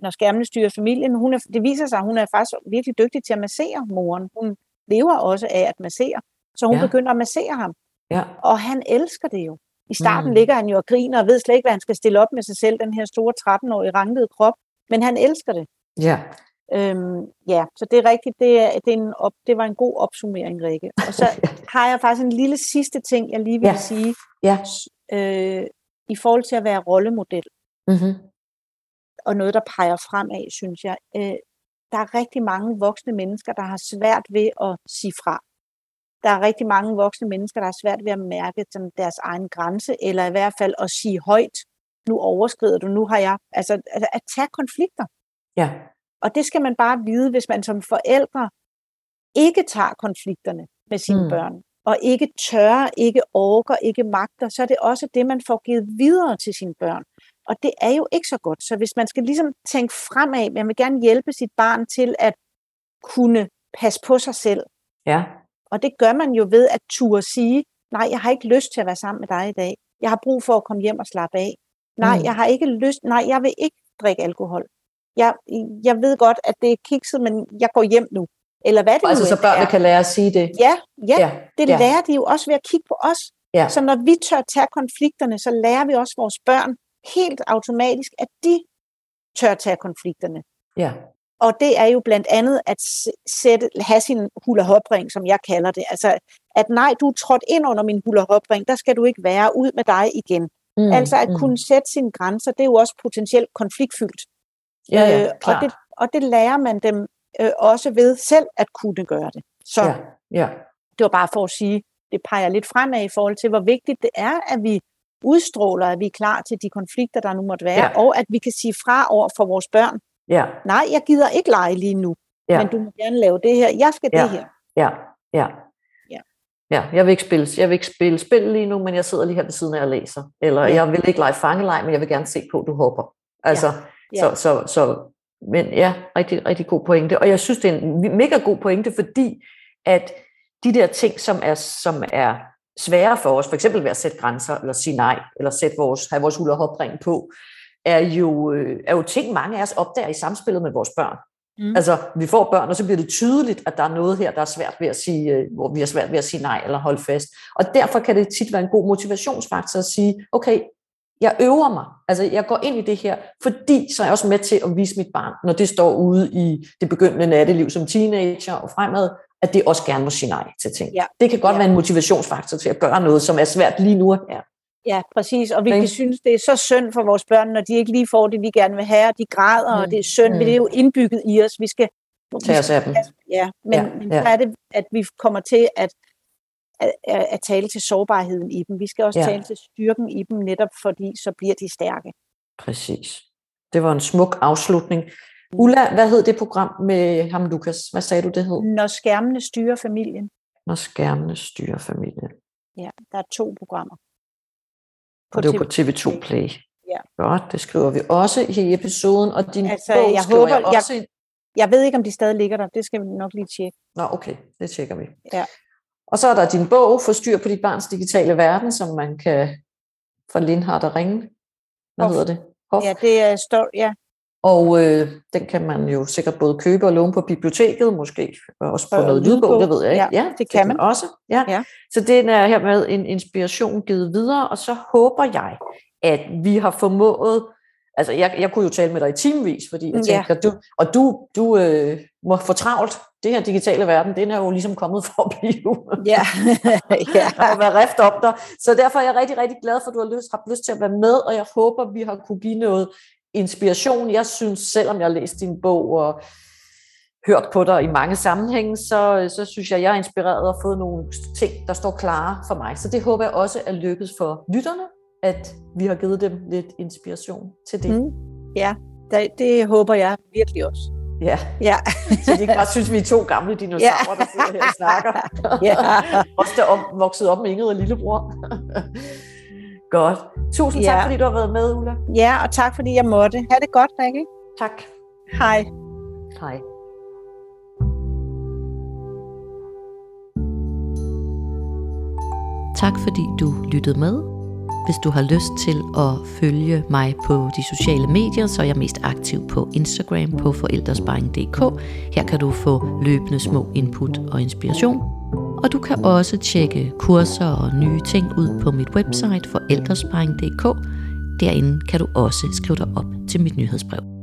Når skærmene styrer familien, hun er, det viser sig, at hun er faktisk virkelig dygtig til at massere moren. Hun lever også af at massere, så hun ja. begynder at massere ham. Ja. Og han elsker det jo. I starten mm. ligger han jo og griner og ved slet ikke, hvad han skal stille op med sig selv, den her store tretten-årige rankede krop. Men han elsker det. Ja. Øhm, ja, så det er rigtigt. Det, er, det, er en op, det var en god opsummering, Rikke. Og så har jeg faktisk en lille sidste ting, jeg lige vil ja. sige. Ja. Øh, I forhold til at være rollemodel. Mm-hmm. Og noget, der peger fremad, synes jeg. Øh, der er rigtig mange voksne mennesker, der har svært ved at sige fra. Der er rigtig mange voksne mennesker, der har svært ved at mærke deres egen grænse, eller i hvert fald at sige højt, nu overskrider du, nu har jeg... Altså at tage konflikter. Ja. Og det skal man bare vide, hvis man som forældre ikke tager konflikterne med sine mm. børn, og ikke tør, ikke orker, ikke magter, så er det også det, man får givet videre til sine børn. Og det er jo ikke så godt. Så hvis man skal ligesom tænke fremad, man vil gerne hjælpe sit barn til at kunne passe på sig selv. Ja. Og det gør man jo ved at turde sige, nej, jeg har ikke lyst til at være sammen med dig i dag. Jeg har brug for at komme hjem og slappe af. Nej, mm. jeg har ikke lyst. Nej, jeg vil ikke drikke alkohol. Jeg, jeg ved godt, at det er kikset, men jeg går hjem nu. Eller hvad det nu er. Altså så børnene kan lære at sige det. Ja, ja, ja. det ja. lærer de jo også ved at kigge på os. Ja. Så når vi tør tage konflikterne, så lærer vi også vores børn helt automatisk, at de tør tage konflikterne. Ja. Og det er jo blandt andet at sætte, have sin hula-hopring, som jeg kalder det. Altså, at nej, du er trådt ind under min hula-hopring, der skal du ikke være, ud med dig igen. Mm, altså at mm. kunne sætte sine grænser, det er jo også potentielt konfliktfyldt. Ja, ja, øh, og, det, og det lærer man dem øh, også ved selv at kunne gøre det. Så ja, ja. det var bare for at sige, det peger lidt fremad i forhold til, hvor vigtigt det er, at vi udstråler, at vi er klar til de konflikter, der nu måtte være, ja. og at vi kan sige fra over for vores børn. Ja. Nej, jeg gider ikke lege lige nu, ja. men du må gerne lave det her. Jeg skal ja. det her. Ja. Ja. Ja. ja, jeg vil ikke spille, jeg vil ikke spille spil lige nu, men jeg sidder lige her ved siden af og læser. Eller ja. jeg vil ikke lege fangeleg, men jeg vil gerne se på, at du hopper. Altså, ja. Ja. Så, så, så, men ja, rigtig, rigtig god pointe. Og jeg synes, det er en mega god pointe, fordi at de der ting, som er, som er svære for os, for eksempel ved at sætte grænser, eller sige nej, eller sætte vores, have vores hul- og hopring på, er jo, er jo ting, mange af os opdager i samspillet med vores børn. Mm. Altså, vi får børn, og så bliver det tydeligt, at der er noget her, der er svært ved at sige, hvor vi er svært ved at sige nej eller holde fast. Og derfor kan det tit være en god motivationsfaktor at sige, okay, jeg øver mig, altså jeg går ind i det her, fordi så er jeg også med til at vise mit barn, når det står ude i det begyndende natteliv som teenager og fremad, at det også gerne må sige nej til ting. Ja. Det kan godt ja. være en motivationsfaktor til at gøre noget, som er svært lige nu og her. Ja, præcis. Og vi kan synes, det er så synd for vores børn, når de ikke lige får det, vi gerne vil have, og de græder, mm. og det er synd, mm. men det er jo indbygget i os. Vi skal tage os af dem. Ja, men, ja, men ja. så er det, at vi kommer til at, at, at tale til sårbarheden i dem. Vi skal også ja. tale til styrken i dem, netop fordi så bliver de stærke. Præcis. Det var en smuk afslutning. Ulla, hvad hed det program med ham, Lukas? Hvad sagde du, det hed? Når skærmene styrer familien. Når skærmene styrer familien. Ja, der er to programmer. Og det er på T V to Play. Ja. Godt, det skriver vi også i episoden, og din altså, bog jeg skriver håber, jeg også. Jeg, jeg ved ikke, om de stadig ligger der. Det skal vi nok lige tjekke. Nå, okay, det tjekker vi. Ja. Og så er der din bog, Forstyr på dit barns digitale verden, som man kan fra Lindhardt og Ringe. Hvad Hof. hedder det? Hof. Ja, det er story, ja. Og øh, den kan man jo sikkert både købe og låne på biblioteket, måske også på og noget lydbog, det ved jeg ikke. Ja, ja det, det kan man også. Ja. Ja. Så det er hermed en inspiration givet videre, og så håber jeg, at vi har formået, altså jeg, jeg kunne jo tale med dig i timevis, fordi jeg tænker, ja. du, og du, du øh, må få travlt. Det her digitale verden, den er jo ligesom kommet for at blive. Ja. ja. Og være rift om dig. Så derfor er jeg rigtig, rigtig glad for, at du har lyst, haft lyst til at være med, og jeg håber, vi har kunne give noget inspiration. Jeg synes, selvom jeg læste din bog og hørt på dig i mange sammenhænge, så, så synes jeg, jeg er inspireret og har fået nogle ting, der står klare for mig. Så det håber jeg også er lykkedes for lytterne, at vi har givet dem lidt inspiration til det. Mm. Ja, det, det håber jeg virkelig også. Ja, ja. Så de ikke bare synes, vi er to gamle dinosaurer, ja, der sidder her og snakker. Ja. Også der om, voksede op med Ingrid og lillebror. Godt. Tusind ja. tak, fordi du har været med, Ulla. Ja, og tak, fordi jeg måtte. Ha' det godt, Rikke. Tak. Hej. Hej. Tak, fordi du lyttede med. Hvis du har lyst til at følge mig på de sociale medier, så er jeg mest aktiv på Instagram på Forældresparing Dk. Her kan du få løbende små input og inspiration. Og du kan også tjekke kurser og nye ting ud på mit website Forældresparing Dk. Derinde kan du også skrive dig op til mit nyhedsbrev.